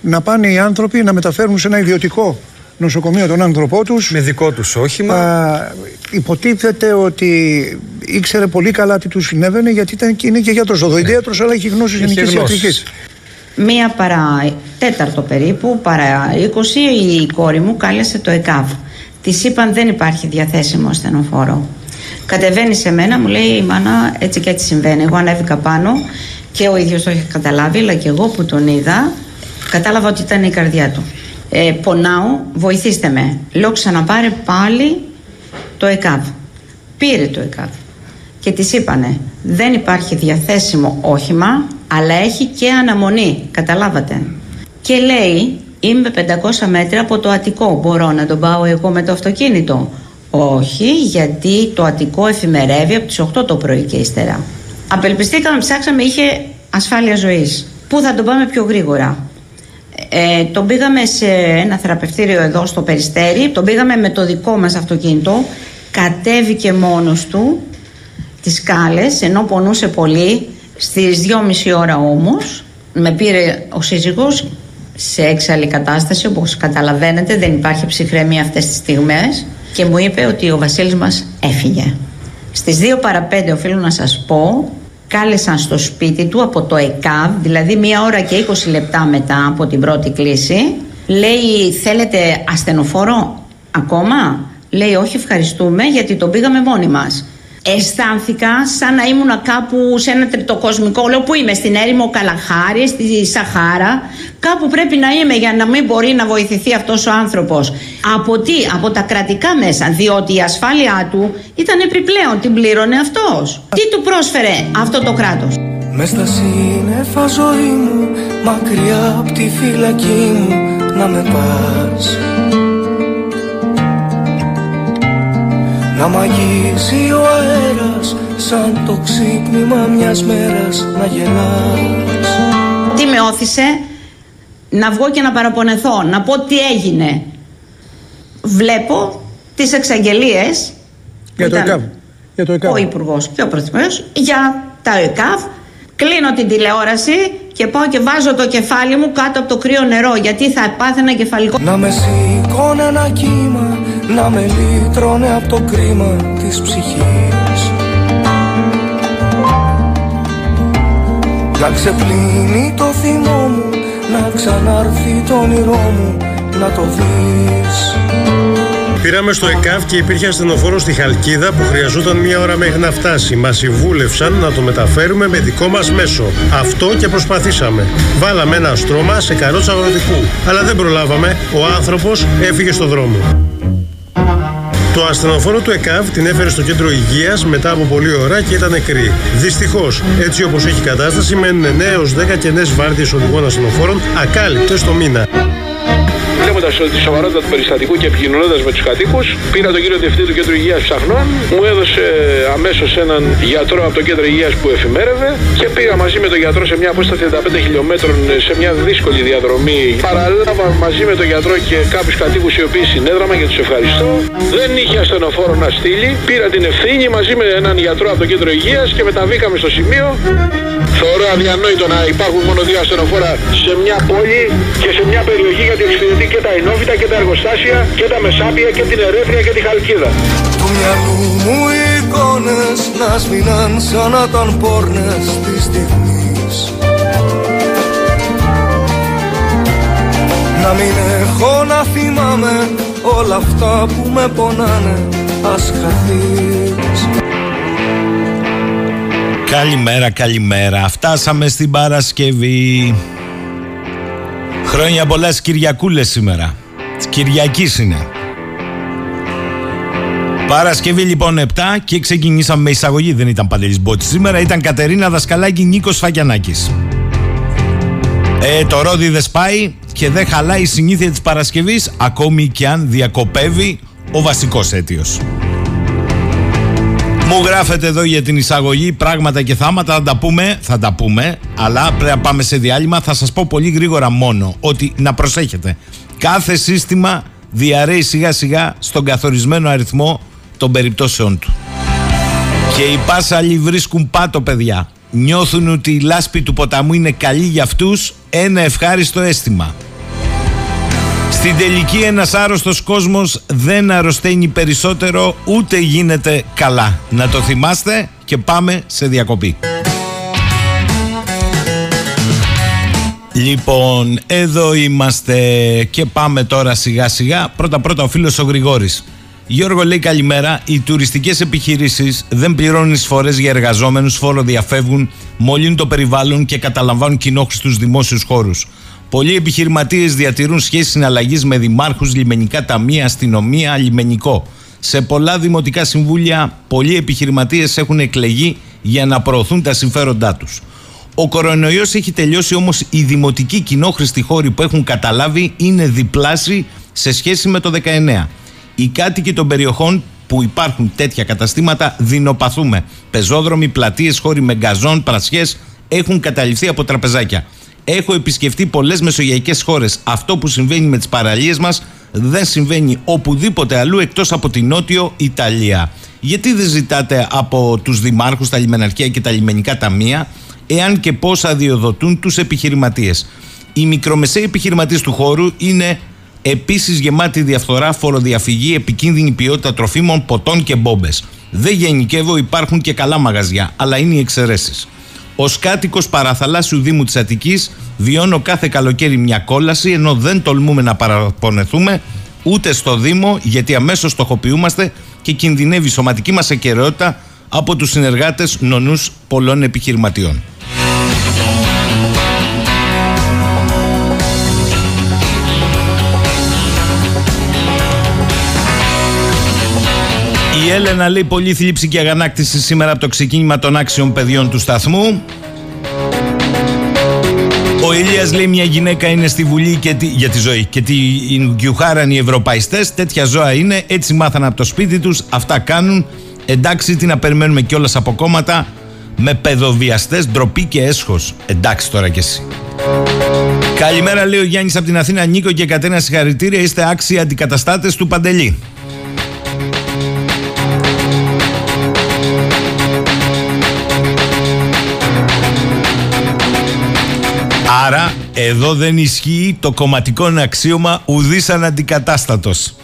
να πάνε οι άνθρωποι να μεταφέρουν σε ένα ιδιωτικό νοσοκομείο τον άνθρωπό τους. Με δικό τους όχημα. Υποτίθεται ότι ήξερε πολύ καλά τι του συνέβαινε, γιατί ήταν και είναι και γιατρός. Οδοειδίατρος, αλλά έχει γνώσεις γενικής ιατρικής. Μία παρά τέταρτο περίπου, παρά 20, η κόρη μου κάλεσε το ΕΚΑΒ. Της είπαν δεν υπάρχει διαθέσιμο ασθενοφόρο. Κατεβαίνει σε μένα, μου λέει η μάνα έτσι και έτσι συμβαίνει. Εγώ ανέβηκα πάνω και ο ίδιος το είχε καταλάβει, αλλά και εγώ που τον είδα κατάλαβα ότι ήταν η καρδιά του. Πονάω, βοηθήστε με. Λέω ξαναπάρε πάλι το ΕΚΑΒ. Πήρε το ΕΚΑΒ και της είπανε δεν υπάρχει διαθέσιμο όχημα, αλλά έχει και αναμονή, καταλάβατε. Και λέει είμαι 500 μέτρα από το Αττικό, μπορώ να τον πάω εγώ με το αυτοκίνητο? Όχι, γιατί το Αττικό εφημερεύει από τις 8 το πρωί και ύστερα. Απελπιστήκαμε, ψάξαμε, είχε ασφάλεια ζωής. Πού θα τον πάμε πιο γρήγορα? Τον πήγαμε σε ένα θεραπευτήριο εδώ στο Περιστέρι, τον πήγαμε με το δικό μας αυτοκίνητο, κατέβηκε μόνος του τις σκάλες ενώ πονούσε πολύ. Στις 2,5 ώρα όμως με πήρε ο σύζυγος σε έξαλλη κατάσταση, όπως καταλαβαίνετε δεν υπάρχει ψυχραιμία αυτές τις στιγμές, και μου είπε ότι ο Βασίλης μας έφυγε. Στις 2 παρά 5, οφείλω να σας πω, κάλεσαν στο σπίτι του από το ΕΚΑΒ, δηλαδή 1 ώρα και 20 λεπτά μετά από την πρώτη κλήση. Λέει θέλετε ασθενοφόρο ακόμα? Λέει όχι ευχαριστούμε, γιατί τον πήγαμε μόνοι μας. Αισθάνθηκα σαν να ήμουν κάπου σε ένα τριτοκοσμικό. Λέω πού είμαι, στην έρημο Καλαχάρη, στη Σαχάρα? Κάπου πρέπει να είμαι για να μην μπορεί να βοηθηθεί αυτός ο άνθρωπος. Από τι? Από τα κρατικά μέσα. Διότι η ασφάλειά του ήταν επιπλέον, την πλήρωνε αυτός. Τι του πρόσφερε αυτό το κράτος? Μες στα σύννεφα ζωή μου, μακριά απ' τη φυλακή μου να με πας, να μ' αγγίζει ο αέρας σαν το ξύπνημα μιας μέρας να γελάς. Τι με όθησε να βγω και να παραπονεθώ, να πω τι έγινε? Βλέπω τις εξαγγελίες για το ΕΚΑΒ, ο Υπουργός και ο Πρωθυπουργός για τα ΕΚΑΒ. Κλείνω την τηλεόραση και πάω και βάζω το κεφάλι μου κάτω από το κρύο νερό, γιατί θα πάθαινα κεφαλικό. Να με σηκώνει ένα κύμα, να με λύτρωνε από το κρίμα της ψυχής, να ξεπλύνει το θυμό μου, να ξανάρθει το όνειρό μου, να το δεις. Πήραμε στο ΕΚΑΒ και υπήρχε ασθενοφόρο στη Χαλκίδα που χρειαζόταν 1 ώρα μέχρι να φτάσει. Μας συμβούλευσαν να το μεταφέρουμε με δικό μας μέσο. Αυτό και προσπαθήσαμε. Βάλαμε ένα στρώμα σε καρότσα αγροτικού, αλλά δεν προλάβαμε. Ο άνθρωπος έφυγε στο δρόμο. Το ασθενοφόρο του ΕΚΑΒ την έφερε στο κέντρο υγείας μετά από πολλή ώρα και ήταν νεκρή. Δυστυχώς, έτσι όπως έχει κατάσταση, μένουν 9-10 κενές βάρδιες οδηγών ασθενοφόρων ακάλυπτες το μήνα. Βλέποντας τη σοβαρότητα του περιστατικού και επικοινωνώντας με τους κατοίκους, πήρα τον κύριο διευθυντή του κέντρου υγείας Ψαχνών, μου έδωσε αμέσως έναν γιατρό από το κέντρο υγείας που εφημέρευε και πήγα μαζί με τον γιατρό σε μια απόσταση 35 χιλιόμετρων σε μια δύσκολη διαδρομή. Παράλληλα μαζί με τον γιατρό και κάποιους κατοίκους οι οποίοι συνέδραμα και τους ευχαριστώ. Δεν είχε ασθενοφόρο να στείλει, πήρα την ευθύνη μαζί με έναν γιατρό από το κέντρο υγείας και μεταβήκαμε στο σημείο. Θεωρώ αδιανόητο να υπάρχουν μόνο 2 ασθενοφόρα σε μια πόλη και σε μια περιοχή, γιατί εξυπηρετεί και τα Ινόβητα και τα εργοστάσια και τα Μεσάπια και την Ερέφρια και τη Χαλκίδα. Του μυαλού μου εικόνες να σβηνάν σαν να ήταν πόρνες της στιγμής, να μην έχω να θυμάμαι όλα αυτά που με πονάνε, ας χαθείς. Καλημέρα, καλημέρα. Φτάσαμε στην Παρασκευή. Χρόνια πολλά στις Κυριακούλες σήμερα. Της Κυριακής είναι. Παρασκευή λοιπόν 7 και ξεκινήσαμε με εισαγωγή. Δεν ήταν Παντελής Μπότσης σήμερα, ήταν Κατερίνα Δασκαλάκη, Νίκος Φακιανάκης. Το ρόδι δεν σπάει και δεν χαλάει η συνήθεια της Παρασκευής, ακόμη και αν διακοπεύει ο βασικός αίτιος. Μου γράφετε εδώ για την εισαγωγή πράγματα και θάματα, θα τα πούμε, αλλά πρέπει να πάμε σε διάλειμμα. Θα σας πω πολύ γρήγορα μόνο ότι να προσέχετε. Κάθε σύστημα διαρρέει σιγά σιγά στον καθορισμένο αριθμό των περιπτώσεων του. Και οι πάσαλοι βρίσκουν πάτο, παιδιά. Νιώθουν ότι η λάσπη του ποταμού είναι καλή για αυτούς, ένα ευχάριστο αίσθημα. Στην τελική ένας άρρωστος κόσμος δεν αρρωσταίνει περισσότερο, ούτε γίνεται καλά. Να το θυμάστε και πάμε σε διακοπή. Λοιπόν, εδώ είμαστε και πάμε τώρα σιγά σιγά. Πρώτα ο φίλος ο Γρηγόρης. Γιώργο λέει καλημέρα, οι τουριστικές επιχειρήσεις δεν πληρώνουν εισφορές για εργαζόμενους, φόρο διαφεύγουν, μολύνουν το περιβάλλον και καταλαμβάνουν κοινόχρηστους δημόσιους χώρους. Πολλοί επιχειρηματίες διατηρούν σχέσεις συναλλαγής με δημάρχους, λιμενικά ταμεία, αστυνομία, λιμενικό. Σε πολλά δημοτικά συμβούλια πολλοί επιχειρηματίες έχουν εκλεγεί για να προωθούν τα συμφέροντά τους. Ο κορονοϊός έχει τελειώσει, όμως οι δημοτικοί κοινόχρηστοι χώροι που έχουν καταλάβει είναι διπλάσιοι σε σχέση με το 19. Οι κάτοικοι των περιοχών που υπάρχουν τέτοια καταστήματα δεινοπαθούμε. Πεζόδρομοι, πλατείες, χώροι με γκαζόν, πρασιές έχουν καταληφθεί από τραπεζάκια. Έχω επισκεφτεί πολλές μεσογειακές χώρες. Αυτό που συμβαίνει με τις παραλίες μας δεν συμβαίνει οπουδήποτε αλλού εκτός από την Νότιο Ιταλία. Γιατί δεν ζητάτε από τους δημάρχους, τα λιμεναρχεία και τα λιμενικά ταμεία, εάν και πώς αδειοδοτούν τους επιχειρηματίες? Οι μικρομεσαίοι επιχειρηματίες του χώρου είναι επίσης γεμάτοι διαφθορά, φοροδιαφυγή, επικίνδυνη ποιότητα τροφίμων, ποτών και μπόμπες. Δεν γενικεύω, υπάρχουν και καλά μαγαζιά, αλλά είναι οι εξαιρέσεις. Ως κάτοικος παραθαλάσσιου Δήμου της Αττικής, βιώνω κάθε καλοκαίρι μια κόλαση, ενώ δεν τολμούμε να παραπονεθούμε ούτε στο Δήμο, γιατί αμέσως στοχοποιούμαστε και κινδυνεύει η σωματική μας ακεραιότητα από τους συνεργάτες νονούς πολλών επιχειρηματιών. Η Έλενα λέει πολλή θλίψη και αγανάκτηση σήμερα από το ξεκίνημα των άξιων παιδιών του σταθμού. Ο Ηλίας λέει μια γυναίκα είναι στη Βουλή και για τη ζωή και τη γιουχάραν οι ευρωπαϊστές. Τέτοια ζώα είναι, έτσι μάθανε από το σπίτι τους, αυτά κάνουν. Εντάξει, τι να περιμένουμε κιόλας από κόμματα με παιδοβιαστές, ντροπή και έσχος. Εντάξει τώρα κι εσύ. Καλημέρα λέει ο Γιάννης από την Αθήνα. Νίκο και Κατένα, συγχαρητήρια, είστε άξιοι αντικαταστάτες του Παντελή. Άρα εδώ δεν ισχύει το κομματικό αξίωμα ουδής αναντικατάστατος.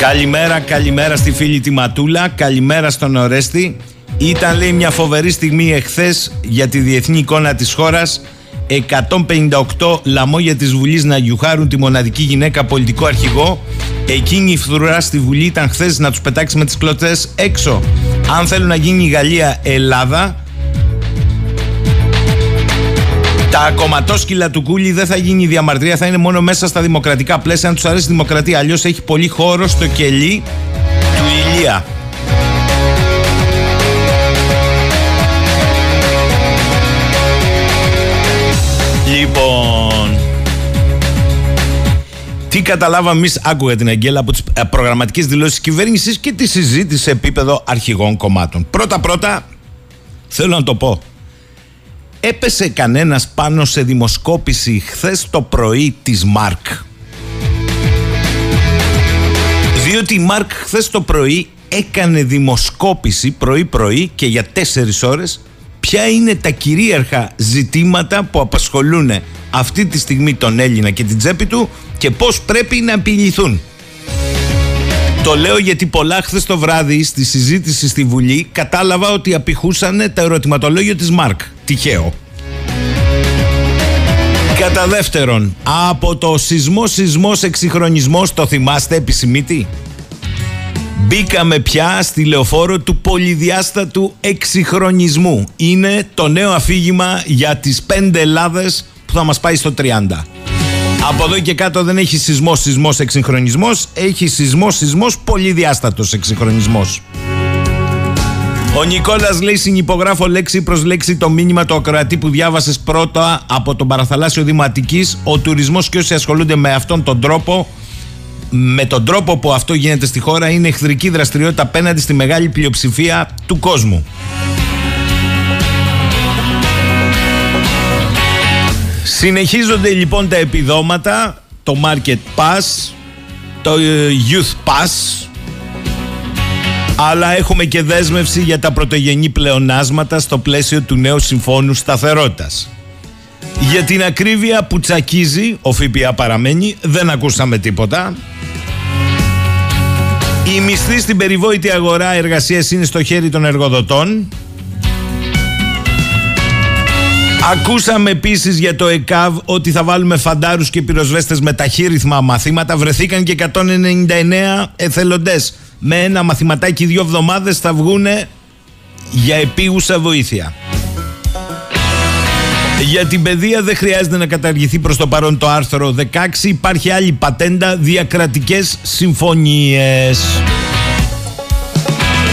Καλημέρα, καλημέρα στη φίλη τη Ματούλα, καλημέρα στον Ορέστη. Ήταν λέει μια φοβερή στιγμή εχθές για τη διεθνή εικόνα της χώρας. 158 λαμόγια της Βουλής να γιουχάρουν τη μοναδική γυναίκα πολιτικό αρχηγό. Εκείνη η φθουρά στη Βουλή ήταν χθες να τους πετάξει με τις κλωτσές έξω. Αν θέλουν να γίνει η Γαλλία Ελλάδα, τα κομματόσκυλα του Κούλι δεν θα γίνει διαμαρτυρία, θα είναι μόνο μέσα στα δημοκρατικά πλαίσια. Αν τους αρέσει η δημοκρατία, αλλιώς έχει πολύ χώρο στο κελί του Ηλία. Λοιπόν, τι καταλάβαμε εμείς, άκουγα την Αγγέλα, από τις προγραμματικές δηλώσεις της κυβέρνησης και τη συζήτηση σε επίπεδο αρχηγών κομμάτων. Πρώτα, θέλω να το πω. Έπεσε κανένας πάνω σε δημοσκόπηση χθες το πρωί της ΜΑΡΚ? Διότι η ΜΑΡΚ χθες το πρωί έκανε δημοσκόπηση πρωί-πρωί και για 4 ώρες ποια είναι τα κυρίαρχα ζητήματα που απασχολούν αυτή τη στιγμή τον Έλληνα και την τσέπη του και πώς πρέπει να επιληθούν. Το λέω γιατί πολλά χθες το βράδυ στη συζήτηση στη Βουλή κατάλαβα ότι απηχούσανε τα ερωτηματολόγια της ΜΑΡΚ. Τυχαίο. Κατά δεύτερον, από το σεισμός-εξυγχρονισμός, το θυμάστε επισημίτη? Μπήκαμε πια στη λεωφόρο του πολυδιάστατου εξυγχρονισμού. Είναι το νέο αφήγημα για τις 5 Ελλάδες που θα μας πάει στο 30. Από εδώ και κάτω δεν έχει σεισμός-εξυγχρονισμός, έχει σεισμός-πολυδιάστατος εξυγχρονισμός. Ο Νικόλας λέει συνυπογράφω λέξη προς λέξη το μήνυμα του ακροατή που διάβασες πρώτα από τον παραθαλάσσιο Δήμο Αττικής. Ο τουρισμός και όσοι ασχολούνται με αυτόν τον τρόπο, με τον τρόπο που αυτό γίνεται στη χώρα, είναι εχθρική δραστηριότητα απέναντι στη μεγάλη πλειοψηφία του κόσμου. Συνεχίζονται λοιπόν τα επιδόματα, το Market Pass, το Youth Pass, αλλά έχουμε και δέσμευση για τα πρωτογενή πλεονάσματα στο πλαίσιο του νέου Συμφώνου Σταθερότητας. Για την ακρίβεια που τσακίζει, ο ΦΠΑ παραμένει, δεν ακούσαμε τίποτα. Οι μισθοί στην περιβόητη αγορά εργασίας είναι στο χέρι των εργοδοτών. Ακούσαμε επίσης για το ΕΚΑΒ ότι θα βάλουμε φαντάρους και πυροσβέστες με ταχύρυθμα μαθήματα. Βρεθήκαν και 199 εθελοντές. Με ένα μαθηματάκι 2 εβδομάδες θα βγούνε για επίγουσα βοήθεια. Για την παιδεία δεν χρειάζεται να καταργηθεί προς το παρόν το άρθρο 16. Υπάρχει άλλη πατέντα, διακρατικές συμφωνίες.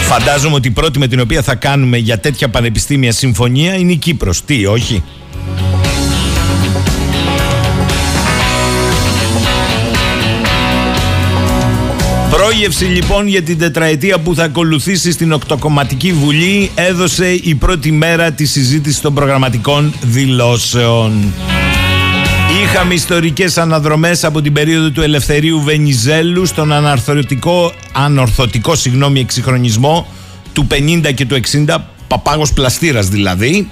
Φαντάζομαι ότι η πρώτη με την οποία θα κάνουμε για τέτοια πανεπιστήμια συμφωνία είναι η Κύπρος. Τι, όχι? Πρόγευση λοιπόν για την τετραετία που θα ακολουθήσει στην Οκτωκομματική Βουλή έδωσε η πρώτη μέρα τη συζήτηση των προγραμματικών δηλώσεων. Είχαμε ιστορικές αναδρομές από την περίοδο του Ελευθερίου Βενιζέλου στον ανορθωτικό εξυγχρονισμό του 50 και του 60, παπάγος πλαστήρας δηλαδή.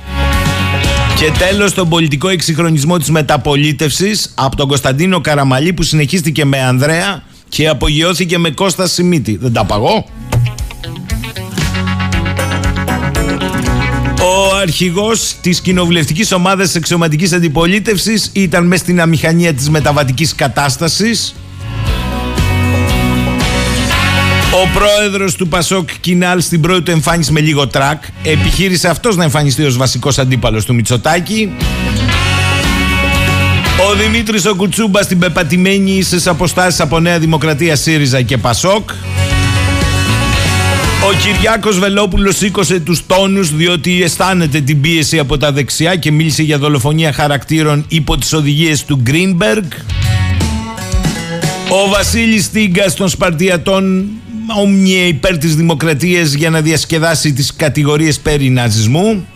Και τέλος τον πολιτικό εξυγχρονισμό της μεταπολίτευσης από τον Κωνσταντίνο Καραμαλή που συνεχίστηκε με Ανδρέα και απογειώθηκε με Κώστα Σιμίτη. Δεν τα παγώ. Ο αρχηγός της κοινοβουλευτικής ομάδας εξωματικής αντιπολίτευσης ήταν μέσα στην αμηχανία της μεταβατικής κατάστασης. Ο πρόεδρος του Πασόκ Κινάλ στην πρώτη του εμφάνιση με λίγο τρακ. Επιχείρησε αυτός να εμφανιστεί ως βασικός αντίπαλος του Μητσοτάκη. Ο Δημήτρης ο Κουτσούμπας στην πεπατημένη ίσες αποστάσεις από Νέα Δημοκρατία, ΣΥΡΙΖΑ και ΠΑΣΟΚ. Ο Κυριάκος Βελόπουλος σήκωσε τους τόνους διότι αισθάνεται την πίεση από τα δεξιά και μίλησε για δολοφονία χαρακτήρων υπό τις οδηγίες του Γκρίνμπεργκ. Ο Βασίλης Τίγκας των Σπαρτιατών ομνιε υπέρ της δημοκρατίας για να διασκεδάσει τις κατηγορίες περί ναζισμού.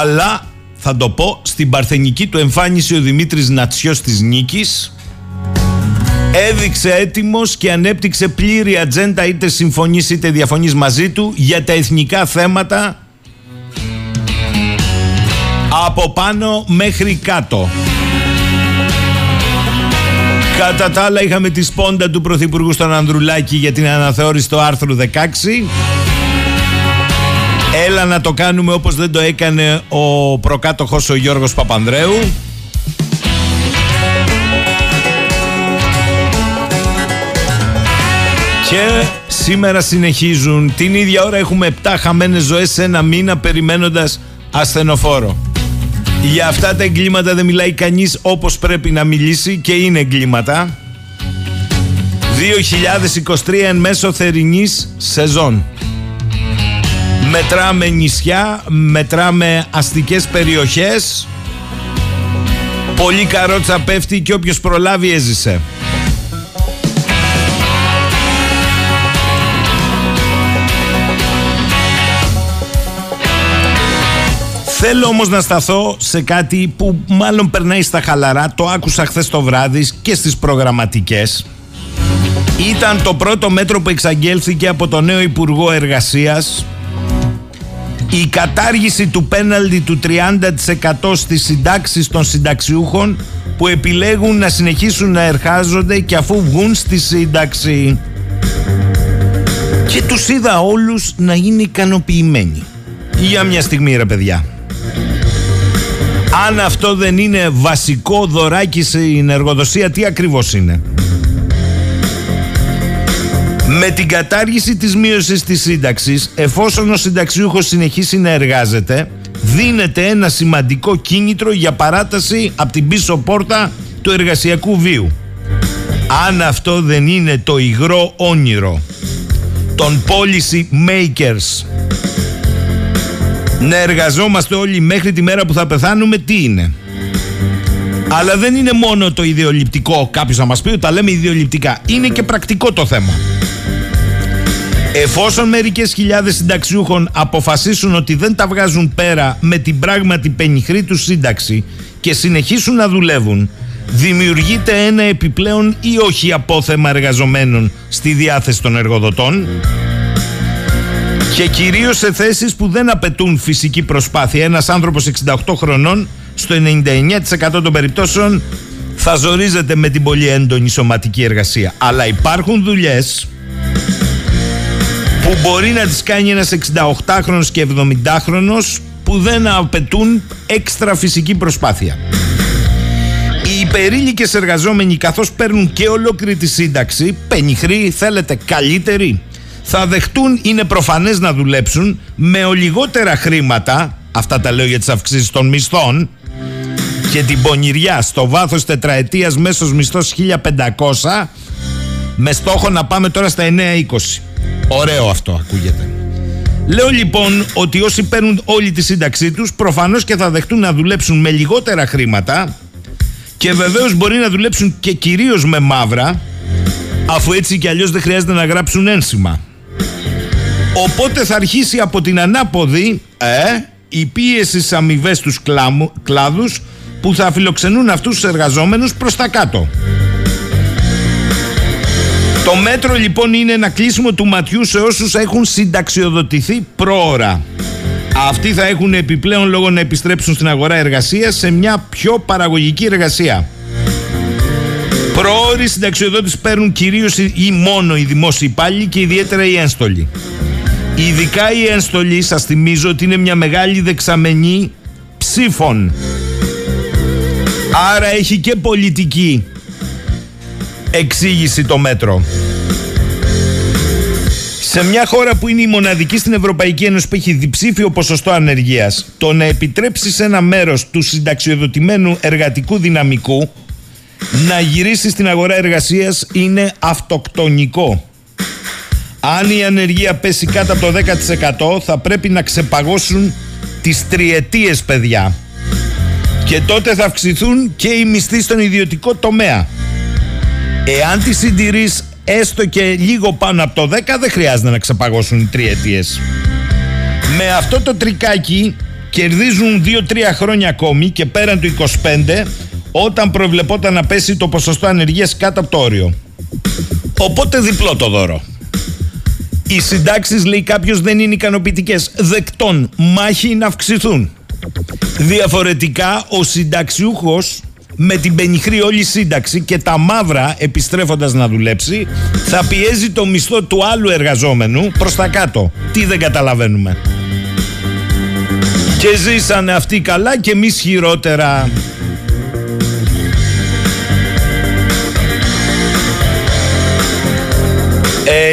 Αλλά... θα το πω, στην παρθενική του εμφάνιση ο Δημήτρης Νατσιός της Νίκης έδειξε έτοιμος και ανέπτυξε πλήρη ατζέντα, είτε συμφωνείς είτε διαφωνείς μαζί του, για τα εθνικά θέματα από πάνω μέχρι κάτω. Κατά τα άλλα είχαμε τη σπόντα του Πρωθυπουργού στον Ανδρουλάκη για την αναθεώρηση του άρθρου 16. Έλα να το κάνουμε όπως δεν το έκανε ο προκάτοχος ο Γιώργος Παπανδρέου. Και σήμερα συνεχίζουν. Την ίδια ώρα έχουμε 7 χαμένες ζωές σε ένα μήνα περιμένοντας ασθενοφόρο. Για αυτά τα εγκλήματα δεν μιλάει κανείς όπως πρέπει να μιλήσει και είναι εγκλήματα. 2023 εν μέσω θερινής σεζόν. Μετράμε νησιά, μετράμε αστικές περιοχές. Πολύ καρότσα πέφτει και όποιος προλάβει έζησε. Θέλω όμως να σταθώ σε κάτι που μάλλον περνάει στα χαλαρά. Το άκουσα χθες το βράδυ και στις προγραμματικές. Ήταν το πρώτο μέτρο που εξαγγέλθηκε από τον νέο Υπουργό Εργασίας, η κατάργηση του πέναλτι του 30% στις συντάξεις των συνταξιούχων που επιλέγουν να συνεχίσουν να εργάζονται και αφού βγουν στη σύνταξη. Και τους είδα όλους να είναι ικανοποιημένοι. Για μια στιγμή ρε παιδιά. Αν αυτό δεν είναι βασικό δωράκι στην εργοδοσία, τι ακριβώς είναι? Με την κατάργηση της μείωσης της σύνταξης, εφόσον ο συνταξιούχος συνεχίσει να εργάζεται, δίνεται ένα σημαντικό κίνητρο για παράταση από την πίσω πόρτα του εργασιακού βίου. Αν αυτό δεν είναι το υγρό όνειρο των policy makers, να εργαζόμαστε όλοι μέχρι τη μέρα που θα πεθάνουμε, τι είναι? Αλλά δεν είναι μόνο το ιδεολειπτικό. Κάποιος θα μας πει ότι τα λέμε ιδεολειπτικά. Είναι και πρακτικό το θέμα. Εφόσον μερικές χιλιάδες συνταξιούχων αποφασίσουν ότι δεν τα βγάζουν πέρα με την πράγματι πενιχρή του σύνταξη και συνεχίσουν να δουλεύουν, δημιουργείται ένα επιπλέον ή όχι απόθεμα εργαζομένων στη διάθεση των εργοδοτών και κυρίως σε θέσεις που δεν απαιτούν φυσική προσπάθεια. Ένας άνθρωπος 68 χρονών στο 99% των περιπτώσεων θα ζορίζεται με την πολύ έντονη σωματική εργασία. Αλλά υπάρχουν δουλειές που μπορεί να τις κάνει ένας 68χρονος και 70χρονος που δεν απαιτούν έξτρα φυσική προσπάθεια. Οι υπερήλικες εργαζόμενοι, καθώς παίρνουν και ολόκληρη τη σύνταξη, πενιχρή, θέλετε καλύτερη, θα δεχτούν, είναι προφανές, να δουλέψουν με λιγότερα χρήματα Αυτά τα λέω για τις αυξήσεις των μισθών και την πονηριά. Στο βάθος τετραετίας μέσος μισθός 1500, με στόχο να πάμε τώρα στα 920. Ωραίο αυτό ακούγεται. Λέω λοιπόν ότι όσοι παίρνουν όλη τη σύνταξή τους, προφανώς και θα δεχτούν να δουλέψουν με λιγότερα χρήματα, και βεβαίως μπορεί να δουλέψουν και κυρίως με μαύρα, αφού έτσι κι αλλιώς δεν χρειάζεται να γράψουν ένσημα. Οπότε θα αρχίσει από την ανάποδη η πίεση στις αμοιβές τους κλάδους, που θα φιλοξενούν αυτούς τους εργαζόμενους προς τα κάτω. Το μέτρο λοιπόν είναι ένα κλείσιμο του ματιού σε όσους έχουν συνταξιοδοτηθεί πρόωρα. Αυτοί θα έχουν επιπλέον λόγο να επιστρέψουν στην αγορά εργασίας σε μια πιο παραγωγική εργασία. Πρόοροι συνταξιοδότες παίρνουν κυρίως ή μόνο οι δημόσιοι υπάλληλοι και ιδιαίτερα οι ένστολοι. Ειδικά οι ένστολοι, σας θυμίζω ότι είναι μια μεγάλη δεξαμενή ψήφων. Άρα έχει και πολιτική εξήγηση το μέτρο. Σε μια χώρα που είναι η μοναδική στην Ευρωπαϊκή Ένωση που έχει διψήφιο ποσοστό ανεργίας, το να επιτρέψεις ένα μέρος του συνταξιοδοτημένου εργατικού δυναμικού να γυρίσει στην αγορά εργασίας είναι αυτοκτονικό. Αν η ανεργία πέσει κάτω από το 10%, θα πρέπει να ξεπαγώσουν τις τριετίες, παιδιά. Και τότε θα αυξηθούν και οι μισθοί στον ιδιωτικό τομέα. Εάν τη συντηρείς έστω και λίγο πάνω από το 10, δεν χρειάζεται να ξεπαγώσουν οι τριετίες. Με αυτό το τρικάκι κερδίζουν 2-3 χρόνια ακόμη, και πέραν του 25, όταν προβλεπόταν να πέσει το ποσοστό ανεργίας κάτω από το όριο. Οπότε διπλό το δώρο. Οι συντάξεις, λέει κάποιος, δεν είναι ικανοποιητικές. Δεκτών, μάχη να αυξηθούν. Διαφορετικά, ο συνταξιούχος με την πενιχρή όλη σύνταξη και τα μαύρα επιστρέφοντας να δουλέψει, θα πιέζει το μισθό του άλλου εργαζόμενου προς τα κάτω. Τι δεν καταλαβαίνουμε? Και ζήσανε αυτοί καλά και εμείς χειρότερα.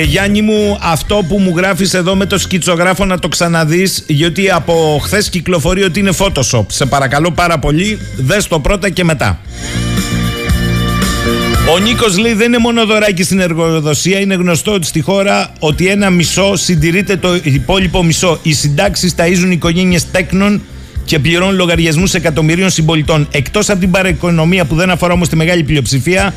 Γιάννη μου, αυτό που μου γράφεις εδώ με το σκιτσογράφο να το ξαναδείς, γιατί από χθες κυκλοφορεί ότι είναι Photoshop. Σε παρακαλώ πάρα πολύ, δες το πρώτα και μετά. Ο Νίκος λέει δεν είναι μόνο δωράκι στην εργοδοσία, είναι γνωστό ότι στη χώρα ότι ένα μισό συντηρείται, το υπόλοιπο μισό. Οι συντάξεις ταΐζουν οικογένειες τέκνων και πληρώνουν λογαριασμούς εκατομμυρίων συμπολιτών. Εκτός από την παραοικονομία που δεν αφορά όμως τη μεγάλη πλειοψηφία,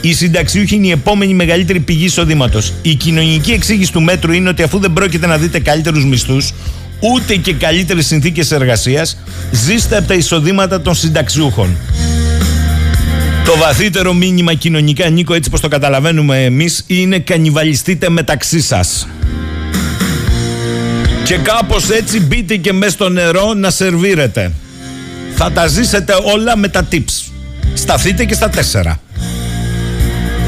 οι συνταξιούχοι είναι η επόμενη μεγαλύτερη πηγή εισοδήματος. Η κοινωνική εξήγηση του μέτρου είναι ότι αφού δεν πρόκειται να δείτε καλύτερους μισθούς, ούτε και καλύτερες συνθήκες εργασίας, ζήστε από τα εισοδήματα των συνταξιούχων. Το βαθύτερο μήνυμα κοινωνικά, Νίκο, έτσι πως το καταλαβαίνουμε εμείς, είναι κανιβαλιστείτε μεταξύ σας. Και κάπως έτσι μπείτε και μέσα στο νερό να σερβίρετε. Θα τα ζήσετε όλα με τα tips. Σταθείτε και στα 4.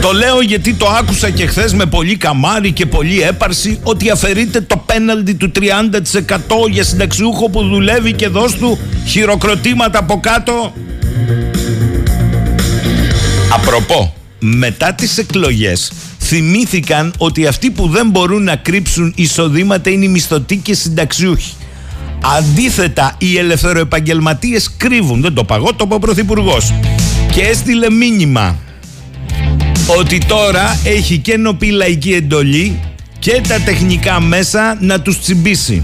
Το λέω γιατί το άκουσα και χθες με πολύ καμάρι και πολύ έπαρση, ότι αφαιρείται το πέναλτι του 30% για συνταξιούχο που δουλεύει, και δώσ' του χειροκροτήματα από κάτω. Απροπό, μετά τις εκλογές θυμήθηκαν ότι αυτοί που δεν μπορούν να κρύψουν εισοδήματα είναι οι μισθωτοί και συνταξιούχοι. Αντίθετα, οι ελευθεροεπαγγελματίες κρύβουν. Δεν το παγώ, το είπε ο Πρωθυπουργός. Και έστειλε μήνυμα ότι τώρα έχει και νοπή λαϊκή εντολή και τα τεχνικά μέσα να τους τσιμπήσει.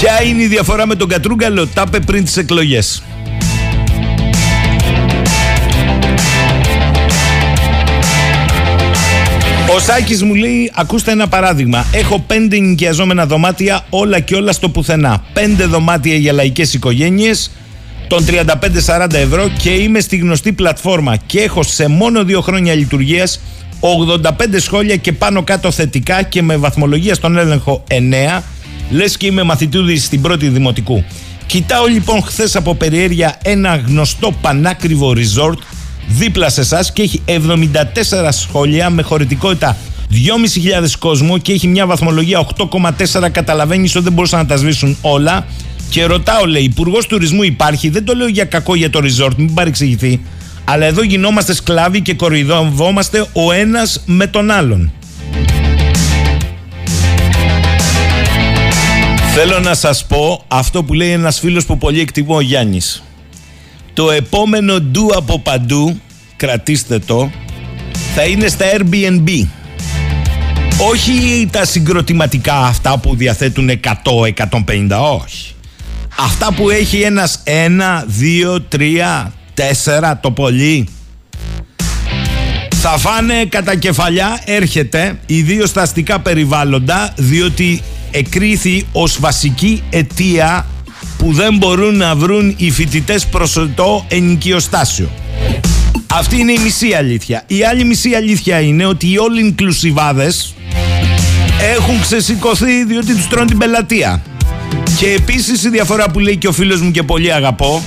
Ποια είναι η διαφορά με τον Κατρούγκαλο? Τα είπε πριν τις εκλογές. Ο Σάκης μου λέει, ακούστε ένα παράδειγμα. Έχω 5 ενοικιαζόμενα δωμάτια, όλα και όλα στο πουθενά. 5 δωμάτια για λαϊκές οικογένειες των 35-40 ευρώ, και είμαι στη γνωστή πλατφόρμα και έχω σε μόνο 2 χρόνια λειτουργίας 85 σχόλια και πάνω κάτω θετικά και με βαθμολογία στον έλεγχο 9, λες και είμαι μαθητούδης στην πρώτη δημοτικού. Κοιτάω λοιπόν χθες από περιέργεια ένα γνωστό πανάκριβο resort δίπλα σε εσάς και έχει 74 σχόλια με χωρητικότητα 2.500 κόσμο και έχει μια βαθμολογία 8,4. Καταλαβαίνεις ότι δεν μπορούσαν να τα σβήσουν όλα. Και ρωτάω, λέει, υπουργός τουρισμού υπάρχει? Δεν το λέω για κακό για το resort, μην παρεξηγηθεί, αλλά εδώ γινόμαστε σκλάβοι και κοροϊδευόμαστε ο ένας με τον άλλον. Θέλω να σας πω αυτό που λέει ένας φίλος που πολύ εκτιμώ, ο Γιάννης. Το επόμενο ντου από παντού, κρατήστε το, θα είναι στα Airbnb. Όχι τα συγκροτηματικά αυτά που διαθέτουν 100-150, όχι. Αυτά που έχει ένας 1, 2, 3, 4 το πολύ. Θα φάνε κατά κεφαλιά, έρχεται, ιδίως στα αστικά περιβάλλοντα, διότι εκρίθη ως βασική αιτία που δεν μπορούν να βρουν οι φοιτητές προσωτό ενοικιοστάσιο. Αυτή είναι η μισή αλήθεια. Η άλλη μισή αλήθεια είναι ότι οι all-inclusive-άδες έχουν ξεσηκωθεί διότι τους τρώνε την πελατεία. Και επίσης η διαφορά που λέει και ο φίλος μου και πολύ αγαπώ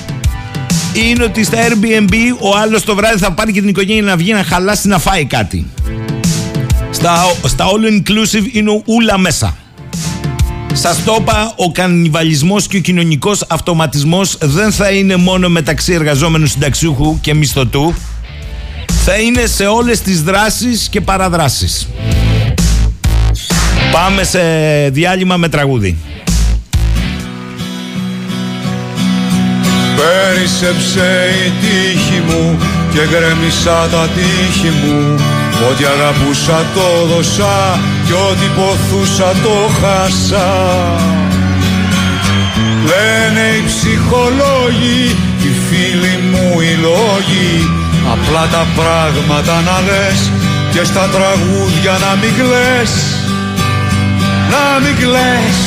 είναι ότι στα Airbnb ο άλλος το βράδυ θα πάρει και την οικογένεια να βγει να χαλάσει να φάει κάτι. Στα all-inclusive είναι ούλα μέσα. Σας το είπα, ο κανιβαλισμός και ο κοινωνικός αυτοματισμός δεν θα είναι μόνο μεταξύ εργαζόμενου συνταξιούχου και μισθωτού. Θα είναι σε όλες τις δράσεις και παραδράσεις. Πάμε σε διάλειμμα με τραγούδι. Πέρισεψε η τύχη μου και γκρέμισα τα τύχη μου. Ό,τι αγαπούσα το δώσα κι ό,τι ποθούσα το χάσα. Λένε οι ψυχολόγοι, οι φίλοι μου οι λόγοι, απλά τα πράγματα να λες και στα τραγούδια να μην κλαις, να μην κλαις.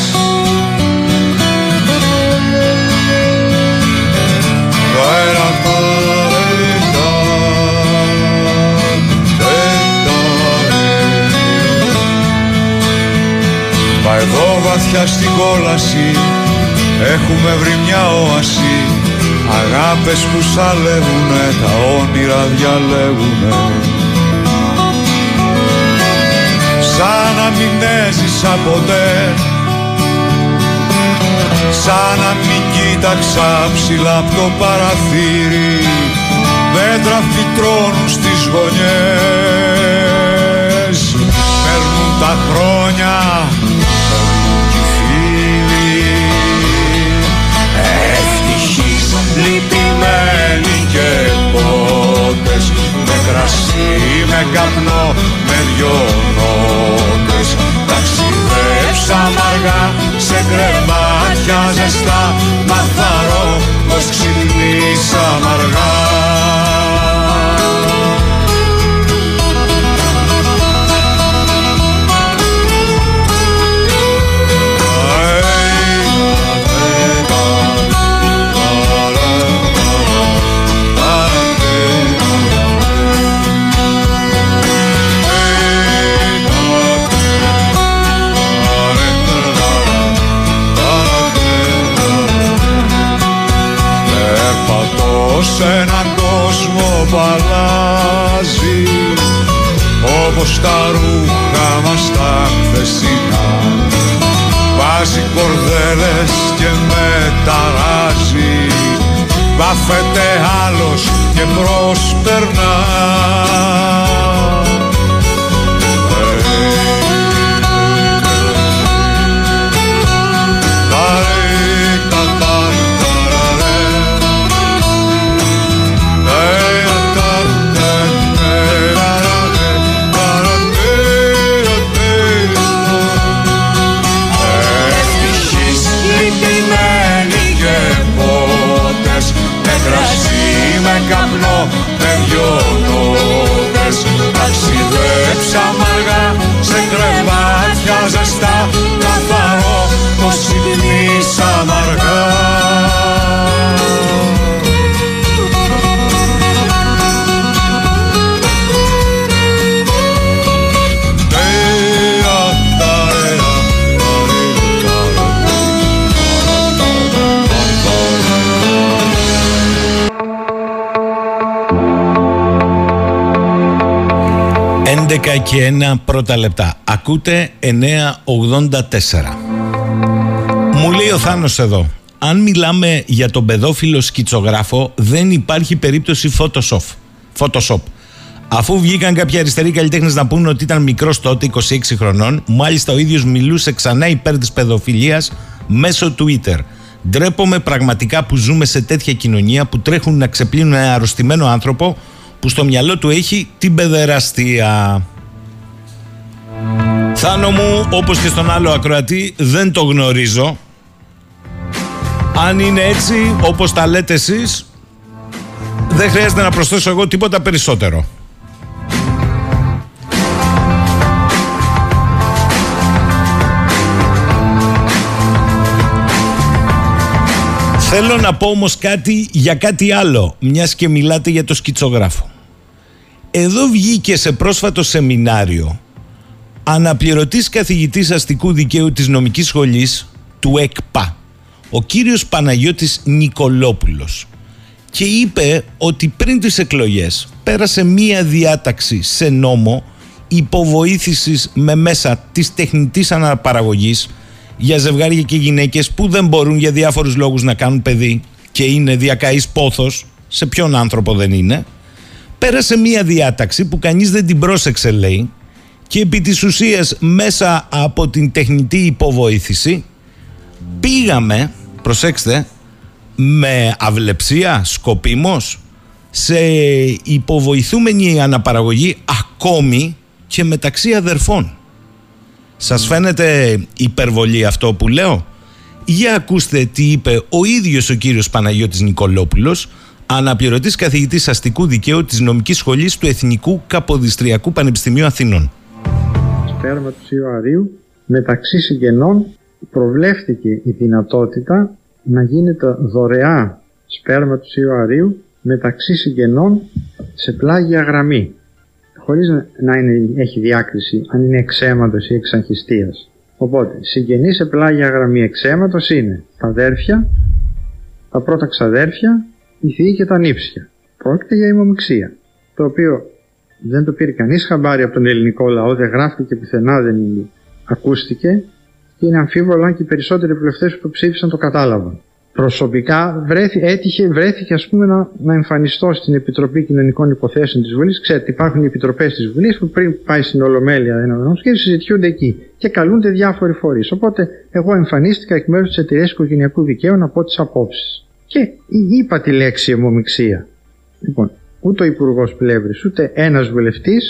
Μα εδώ βαθιά στην κόλαση έχουμε βρει μια όαση. Αγάπες που σαλεύουνε, τα όνειρα διαλέγουνε. Σαν να μην έζησα ποτέ, σαν να μην κοίταξα ψηλά από το παραθύρι. Δέντρα φυτρώνουν στις γωνιές. Παίρνουν τα χρόνια, παίρνουν κι οι φίλοι. Ευτυχείς, λυπημένοι και πότες, με κρασί, με καπνό, με δυο νότες. Ταξιδέψαμε αργά σε κρεμάτια ζεστά, μαθαρό πως ξυπνήσαμε αργά. Σε έναν κόσμο που αλλάζει, όπως τα ρούχα μας τα χθεσινά. Βάζει κορδέλες και μεταράζει, βάφεται άλλος και προσπερνά. Ταξιδέψαμε αργά σε κρεβάτια ζεστά, καθαρό πως ξυπνήσαμε αργά. Και ένα πρώτα λεπτά. Ακούτε 9.84. Μου λέει ο Θάνος εδώ, αν μιλάμε για τον παιδόφιλο σκιτσογράφο, δεν υπάρχει περίπτωση Photoshop. Αφού βγήκαν κάποιοι αριστεροί καλλιτέχνες να πούνε ότι ήταν μικρός τότε, 26 χρονών, μάλιστα ο ίδιος μιλούσε ξανά υπέρ της παιδοφιλίας μέσω Twitter. Ντρέπομαι πραγματικά που ζούμε σε τέτοια κοινωνία που τρέχουν να ξεπλύνουν ένα αρρωστημένο άνθρωπο που στο μυαλό του έχει την παιδεραστία. Θάνο μου, όπως και στον άλλο ακροατή, δεν το γνωρίζω. Αν είναι έτσι όπως τα λέτε εσείς, δεν χρειάζεται να προσθέσω εγώ τίποτα περισσότερο. Θέλω να πω όμως κάτι για κάτι άλλο, μιας και μιλάτε για το σκιτσογράφο. Εδώ βγήκε σε πρόσφατο σεμινάριο αναπληρωτής καθηγητής αστικού δικαίου της νομικής σχολής του ΕΚΠΑ, ο κύριος Παναγιώτης Νικολόπουλος, και είπε ότι πριν τις εκλογές πέρασε μία διάταξη σε νόμο υποβοήθησης με μέσα της τεχνητής αναπαραγωγής για ζευγάρια και γυναίκες που δεν μπορούν για διάφορους λόγους να κάνουν παιδί και είναι διακαής πόθος, σε ποιον άνθρωπο δεν είναι. Πέρασε μία διάταξη που κανείς δεν την πρόσεξε, λέει, και επί της ουσίας μέσα από την τεχνητή υποβοήθηση πήγαμε, προσέξτε, με αυλεψία, σκοπίμως, σε υποβοηθούμενη αναπαραγωγή ακόμη και μεταξύ αδερφών. Σας φαίνεται υπερβολή αυτό που λέω? Για ακούστε τι είπε ο ίδιος ο κύριος Παναγιώτης Νικολόπουλος, αναπληρωτής καθηγητής αστικού δικαίου της νομικής σχολής του Εθνικού Καποδιστριακού Πανεπιστημίου Αθηνών. Πέρμα του Ιωαρίου, μεταξύ συγγενών προβλέφθηκε η δυνατότητα να γίνεται δωρεά σπέρμα του Ιωαρίου μεταξύ συγγενών σε πλάγια γραμμή, χωρίς να έχει διάκριση αν είναι εξαίματος ή εξαγχιστίας. Οπότε, συγγενή σε πλάγια γραμμή εξαίματος είναι τα αδέρφια, τα πρώτα ξαδέρφια, η θείοι και τα νύψια. Πρόκειται για ημομιξία, το οποίο δεν το πήρε κανείς χαμπάρι από τον ελληνικό λαό, δεν γράφτηκε πουθενά, δεν ακούστηκε, και είναι αμφίβολο αν και οι περισσότεροι βουλευτές που ψήφισαν το κατάλαβαν. Προσωπικά βρέθηκε ας πούμε να εμφανιστώ στην Επιτροπή Κοινωνικών Υποθέσεων της Βουλής. Ξέρετε, υπάρχουν οι επιτροπές της Βουλής που πριν πάει στην Ολομέλεια ένα νομοσχέδιο συζητιούνται εκεί και καλούνται διάφοροι φορείς. Οπότε εγώ εμφανίστηκα εκ μέρους της εταιρείας οικογενειακού δικαίου να πω τις απόψεις. Και είπα τη λέξη αιμομιξία. Λοιπόν, ούτε ο Υπουργός Πλεύρης ούτε ένας βουλευτής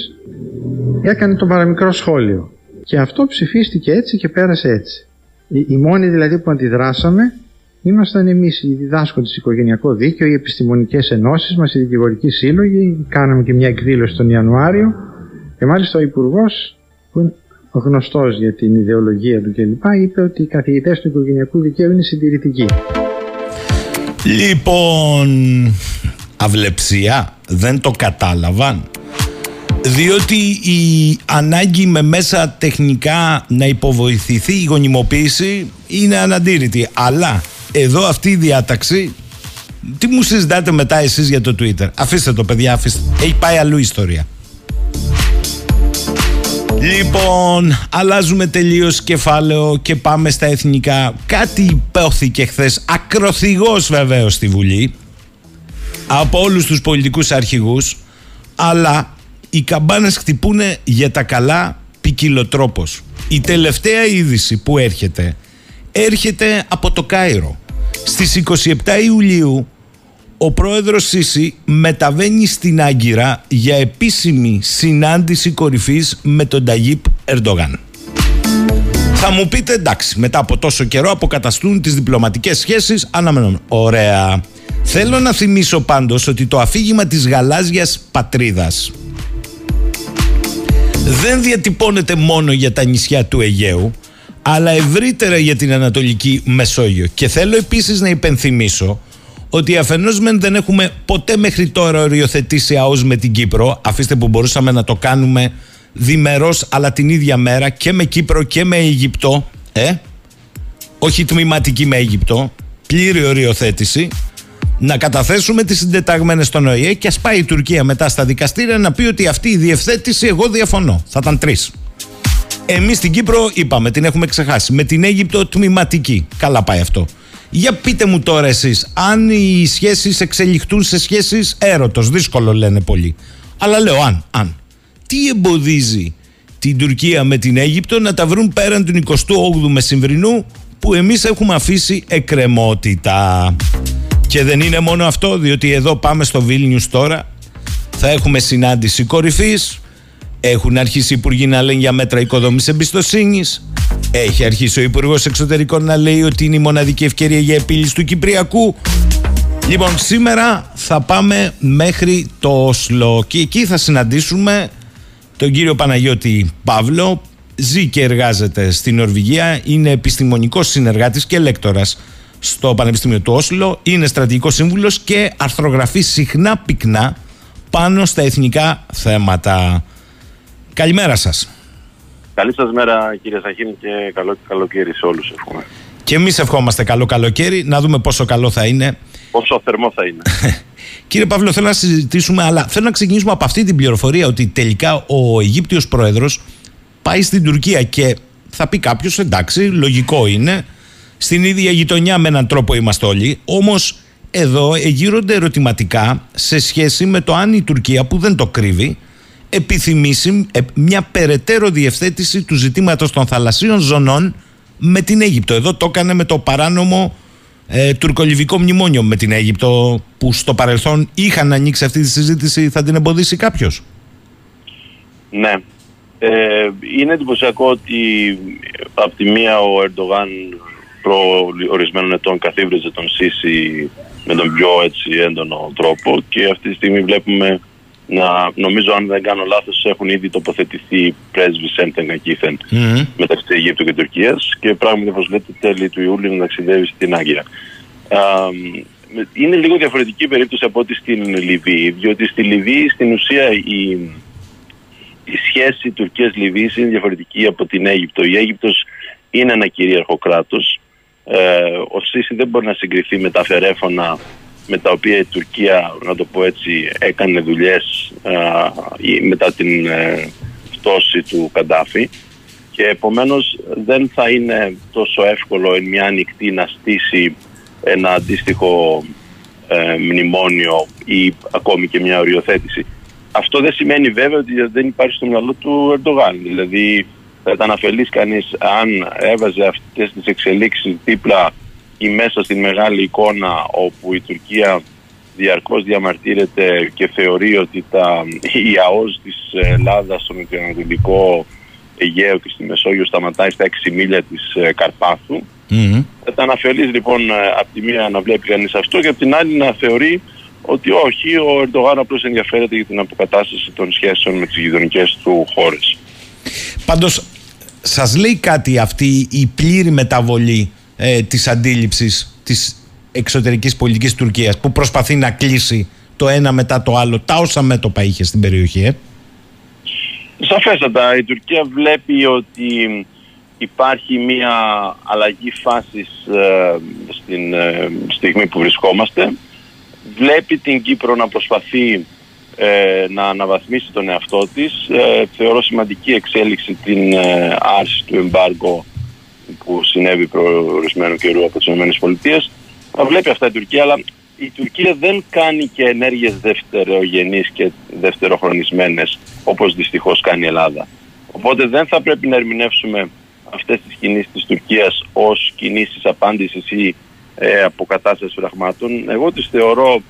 έκανε το παραμικρό σχόλιο. Και αυτό ψηφίστηκε έτσι και πέρασε έτσι. Οι μόνοι δηλαδή που αντιδράσαμε ήμασταν εμείς, οι διδάσκοντες οικογενειακό δίκαιο, οι επιστημονικές ενώσεις μας, οι δικηγορικοί σύλλογοι. Κάναμε και μια εκδήλωση τον Ιανουάριο. Και μάλιστα ο Υπουργός, που είναι γνωστός για την ιδεολογία του κλπ., είπε ότι οι καθηγητές του οικογενειακού δικαίου είναι συντηρητικοί. Λοιπόν, αυλεψία, δεν το κατάλαβαν. Διότι η ανάγκη με μέσα τεχνικά να υποβοηθηθεί η γονιμοποίηση είναι αναντήρητη. Αλλά εδώ αυτή η διάταξη, τι μου συζητάτε μετά εσείς για το Twitter? Αφήστε το, παιδιά, αφήστε. Έχει πάει αλλού η ιστορία. Λοιπόν, αλλάζουμε τελείως κεφάλαιο και πάμε στα εθνικά. Κάτι υπόθηκε χθες, ακροθυγός βεβαίως στη Βουλή, από όλους τους πολιτικούς αρχηγούς, αλλά οι καμπάνες χτυπούνε για τα καλά ποικιλοτρόπως. Η τελευταία είδηση που έρχεται από το Κάιρο. Στις 27 Ιουλίου ο πρόεδρος Σίση μεταβαίνει στην Άγκυρα για επίσημη συνάντηση κορυφής με τον Ταγίπ Ερντογάν. Θα μου πείτε, εντάξει, μετά από τόσο καιρό αποκαταστούν τις διπλωματικές σχέσεις, αναμενόμενο. Ωραία. Θέλω να θυμίσω πάντως ότι το αφήγημα της γαλάζιας πατρίδας δεν διατυπώνεται μόνο για τα νησιά του Αιγαίου, αλλά ευρύτερα για την Ανατολική Μεσόγειο. Και θέλω επίσης να υπενθυμίσω ότι αφενός μεν δεν έχουμε ποτέ μέχρι τώρα οριοθετήσει ΑΟΣ με την Κύπρο, αφήστε που μπορούσαμε να το κάνουμε διμερώς, αλλά την ίδια μέρα και με Κύπρο και με Αίγυπτο, όχι τμηματική με Αίγυπτο, πλήρη οριοθέτηση, να καταθέσουμε τις συντεταγμένες στον ΟΗΕ και ας πάει η Τουρκία μετά στα δικαστήρια να πει ότι αυτή η διευθέτηση εγώ διαφωνώ. Θα ήταν 3. Εμείς στην Κύπρο είπαμε, την έχουμε ξεχάσει. Με την Αίγυπτο τμηματική. Καλά πάει αυτό. Για πείτε μου τώρα εσείς, αν οι σχέσεις εξελιχτούν σε σχέσεις έρωτος, δύσκολο λένε πολλοί. Αλλά λέω αν. Τι εμποδίζει την Τουρκία με την Αίγυπτο να τα βρουν πέραν του 28ου μεσημβρινού που εμείς έχουμε αφήσει εκκρεμότητα. Και δεν είναι μόνο αυτό, διότι εδώ πάμε στο Βίλνιους τώρα. Θα έχουμε συνάντηση κορυφής. Έχουν αρχίσει οι υπουργοί να λένε για μέτρα οικοδόμησης εμπιστοσύνης. Έχει αρχίσει ο Υπουργός Εξωτερικών να λέει ότι είναι η μοναδική ευκαιρία για επίλυση του Κυπριακού. Λοιπόν, σήμερα θα πάμε μέχρι το Όσλο και εκεί θα συναντήσουμε τον κύριο Παναγιώτη Παύλο. Ζει και εργάζεται στη Νορβηγία, είναι επιστημονικός συνεργάτης και λέκτορας στο Πανεπιστήμιο του Όσλο, είναι στρατηγικός σύμβουλος και αρθρογραφεί συχνά πυκνά πάνω στα εθνικά θέματα. Καλημέρα σας. Καλή σας μέρα κύριε Σαχίνη και καλό καλοκαίρι σε όλους εύχομαι. Και εμείς ευχόμαστε καλό καλοκαίρι, να δούμε πόσο καλό θα είναι. Πόσο θερμό θα είναι. Κύριε Παύλο, θέλω να συζητήσουμε, αλλά θέλω να ξεκινήσουμε από αυτή την πληροφορία ότι τελικά ο Αιγύπτιος Πρόεδρος πάει στην Τουρκία και θα πει κάποιος, εντάξει, λογικό είναι, στην ίδια γειτονιά με έναν τρόπο είμαστε όλοι, όμως εδώ εγείρονται ερωτηματικά σε σχέση με το αν η Τουρκία, που δεν το κρύβει, επιθυμήσει μια περαιτέρω διευθέτηση του ζητήματος των θαλασσίων ζωνών με την Αίγυπτο. Εδώ το έκανε με το παράνομο τουρκολιβικό μνημόνιο με την Αίγυπτο, που στο παρελθόν είχαν ανοίξει αυτή τη συζήτηση. Θα την εμποδίσει κάποιος? Ναι. Είναι εντυπωσιακό ότι από τη μία ο Ερντογάν προ ορισμένων ετών καθίβριζε τον Σίση με τον πιο έτσι έντονο τρόπο και αυτή τη στιγμή βλέπουμε να, νομίζω αν δεν κάνω λάθος, έχουν ήδη τοποθετηθεί πρέσβεις ένθεν κακήθεν μεταξύ Αιγύπτου και Τουρκίας και πράγματι προσβλέπεται τέλη του Ιούλη να ταξιδεύει στην Άγκυρα. Είναι λίγο διαφορετική περίπτωση από ό,τι στην Λιβύη, διότι στη Λιβύη στην ουσία η σχέση Τουρκίας-Λιβύης είναι διαφορετική από την Αίγυπτο. Η Αίγυπτος είναι ένα κυρίαρχο κράτος. Ο Σίση δεν μπορεί να συγκριθεί με τα φερέφωνα με τα οποία η Τουρκία, να το πω έτσι, έκανε δουλειές μετά την πτώση του Καντάφη και επομένως δεν θα είναι τόσο εύκολο εν μια ανοιχτή να στήσει ένα αντίστοιχο μνημόνιο ή ακόμη και μια οριοθέτηση. Αυτό δεν σημαίνει βέβαια ότι δεν υπάρχει στο μυαλό του Ερντογάν. Δηλαδή θα ήταν αφελής κανείς αν έβαζε αυτές τις εξελίξεις δίπλα ή μέσα στην μεγάλη εικόνα όπου η Τουρκία διαρκώς διαμαρτύρεται και θεωρεί ότι η ΑΟΣ της Ελλάδας στον Νοτιοανατολικό Αιγαίο και στη Μεσόγειο σταματάει στα 6 μίλια της Καρπάθου. Θα ήταν αφελής λοιπόν από τη μία να βλέπει κανείς αυτό και από την άλλη να θεωρεί ότι όχι, ο Ερντογάν απλώς ενδιαφέρεται για την αποκατάσταση των σχέσεων με τις γειτονικές του χώρες. Πάντως, σας λέει κάτι αυτή η πλήρη μεταβολή της αντίληψης της εξωτερικής πολιτικής Τουρκίας που προσπαθεί να κλείσει το ένα μετά το άλλο τα όσα μέτωπα είχε στην περιοχή? Σαφέστατα, η Τουρκία βλέπει ότι υπάρχει μια αλλαγή φάσης στην στιγμή που βρισκόμαστε. Βλέπει την Κύπρο να προσπαθεί να αναβαθμίσει τον εαυτό της. Θεωρώ σημαντική εξέλιξη την άρση του εμπάργκο που συνέβη προορισμένου καιρού από τις ΗΠΑ. Θα βλέπει αυτά η Τουρκία, αλλά η Τουρκία δεν κάνει και ενέργειες δευτερογενείς και δευτεροχρονισμένες όπως δυστυχώς κάνει η Ελλάδα. Οπότε δεν θα πρέπει να ερμηνεύσουμε αυτές τις κινήσεις της Τουρκίας ως κινήσεις απάντησης ή αποκατάσταση πραγμάτων. Εγώ τις θεωρώ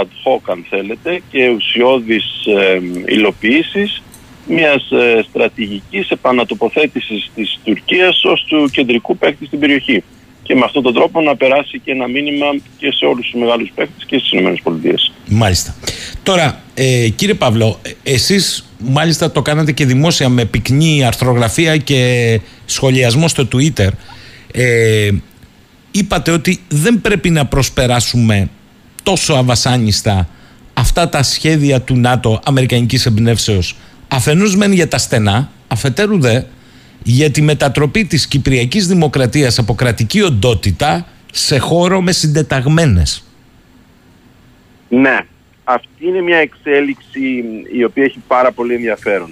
ad hoc αν θέλετε και ουσιώδης υλοποίησης μιας στρατηγικής επανατοποθέτησης της Τουρκίας ως του κεντρικού παίκτη στην περιοχή και με αυτόν τον τρόπο να περάσει και ένα μήνυμα και σε όλους τους μεγάλους παίκτες και στις ΗΠΑ. Μάλιστα. Τώρα κύριε Παύλο, εσείς μάλιστα το κάνατε και δημόσια με πυκνή αρθρογραφία και σχολιασμό στο Twitter. Είπατε ότι δεν πρέπει να προσπεράσουμε τόσο αβασάνιστα αυτά τα σχέδια του ΝΑΤΟ αμερικανικής εμπνεύσεως, αφενός μεν για τα στενά, αφετέρου δε για τη μετατροπή της Κυπριακής Δημοκρατίας από κρατική οντότητα σε χώρο με συντεταγμένες. Ναι, αυτή είναι μια εξέλιξη η οποία έχει πάρα πολύ ενδιαφέρον.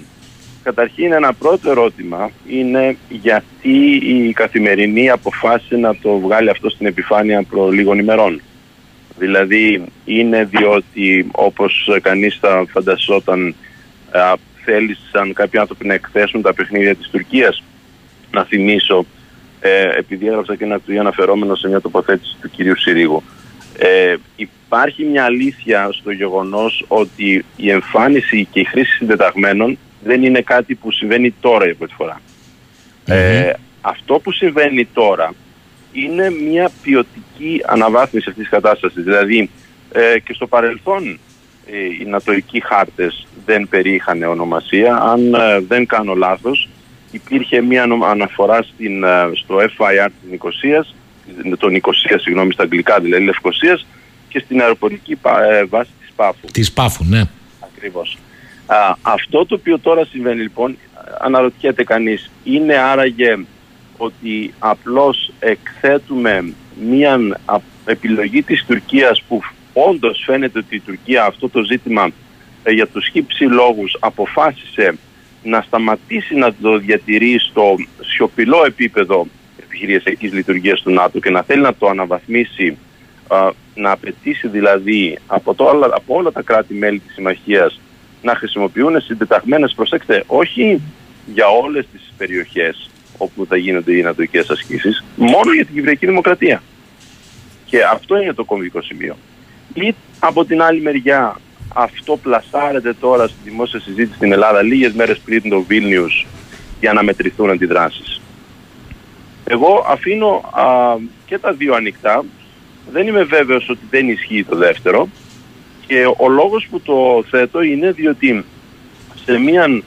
Καταρχήν ένα πρώτο ερώτημα είναι γιατί η Καθημερινή αποφάσισε να το βγάλει αυτό στην επιφάνεια προ λίγων ημερών. Δηλαδή είναι διότι όπως κανείς θα φανταζόταν θέλησαν κάποιοι άνθρωποι να εκθέσουν τα παιχνίδια της Τουρκίας. Να θυμίσω επειδή έγραψα και ένα tweet αναφερόμενο σε μια τοποθέτηση του κυρίου Συρίγου. Υπάρχει μια αλήθεια στο γεγονός ότι η εμφάνιση και η χρήση συντεταγμένων δεν είναι κάτι που συμβαίνει τώρα για πρώτη φορά. Αυτό που συμβαίνει τώρα είναι μια ποιοτική αναβάθμιση αυτής της κατάστασης. Δηλαδή και στο παρελθόν οι νατοϊκοί χάρτες δεν περιείχαν ονομασία. Αν δεν κάνω λάθος, υπήρχε μια αναφορά στο FIR της Νικοσίας, τον Νικοσία, συγγνώμη, στα αγγλικά, δηλαδή Λευκοσίας, και στην αεροπορική βάση της Πάφου. Της Πάφου, ναι. Ακριβώς. Αυτό το οποίο τώρα συμβαίνει, λοιπόν, αναρωτιέται κανείς, είναι άραγε ότι απλώς εκθέτουμε μια επιλογή της Τουρκίας, που όντως φαίνεται ότι η Τουρκία αυτό το ζήτημα για τους χύψη λόγους αποφάσισε να σταματήσει να το διατηρεί στο σιωπηλό επίπεδο επιχειρησιακής λειτουργίας του ΝΑΤΟ και να θέλει να το αναβαθμίσει, να απαιτήσει δηλαδή από όλα τα κράτη-μέλη της συμμαχίας να χρησιμοποιούν συντεταγμένες, προσέξτε, όχι για όλες τις περιοχές όπου θα γίνονται οι νατοικές ασκήσεις, μόνο για την Κυπριακή Δημοκρατία. Και αυτό είναι το κομβικό σημείο. Ή από την άλλη μεριά, αυτό πλασάρεται τώρα στη δημόσια συζήτηση στην Ελλάδα λίγες μέρες πριν το Βίλνιους για να μετρηθούν αντιδράσεις. Εγώ αφήνω και τα δύο ανοιχτά. Δεν είμαι βέβαιος ότι δεν ισχύει το δεύτερο. Και ο λόγος που το θέτω είναι διότι σε μια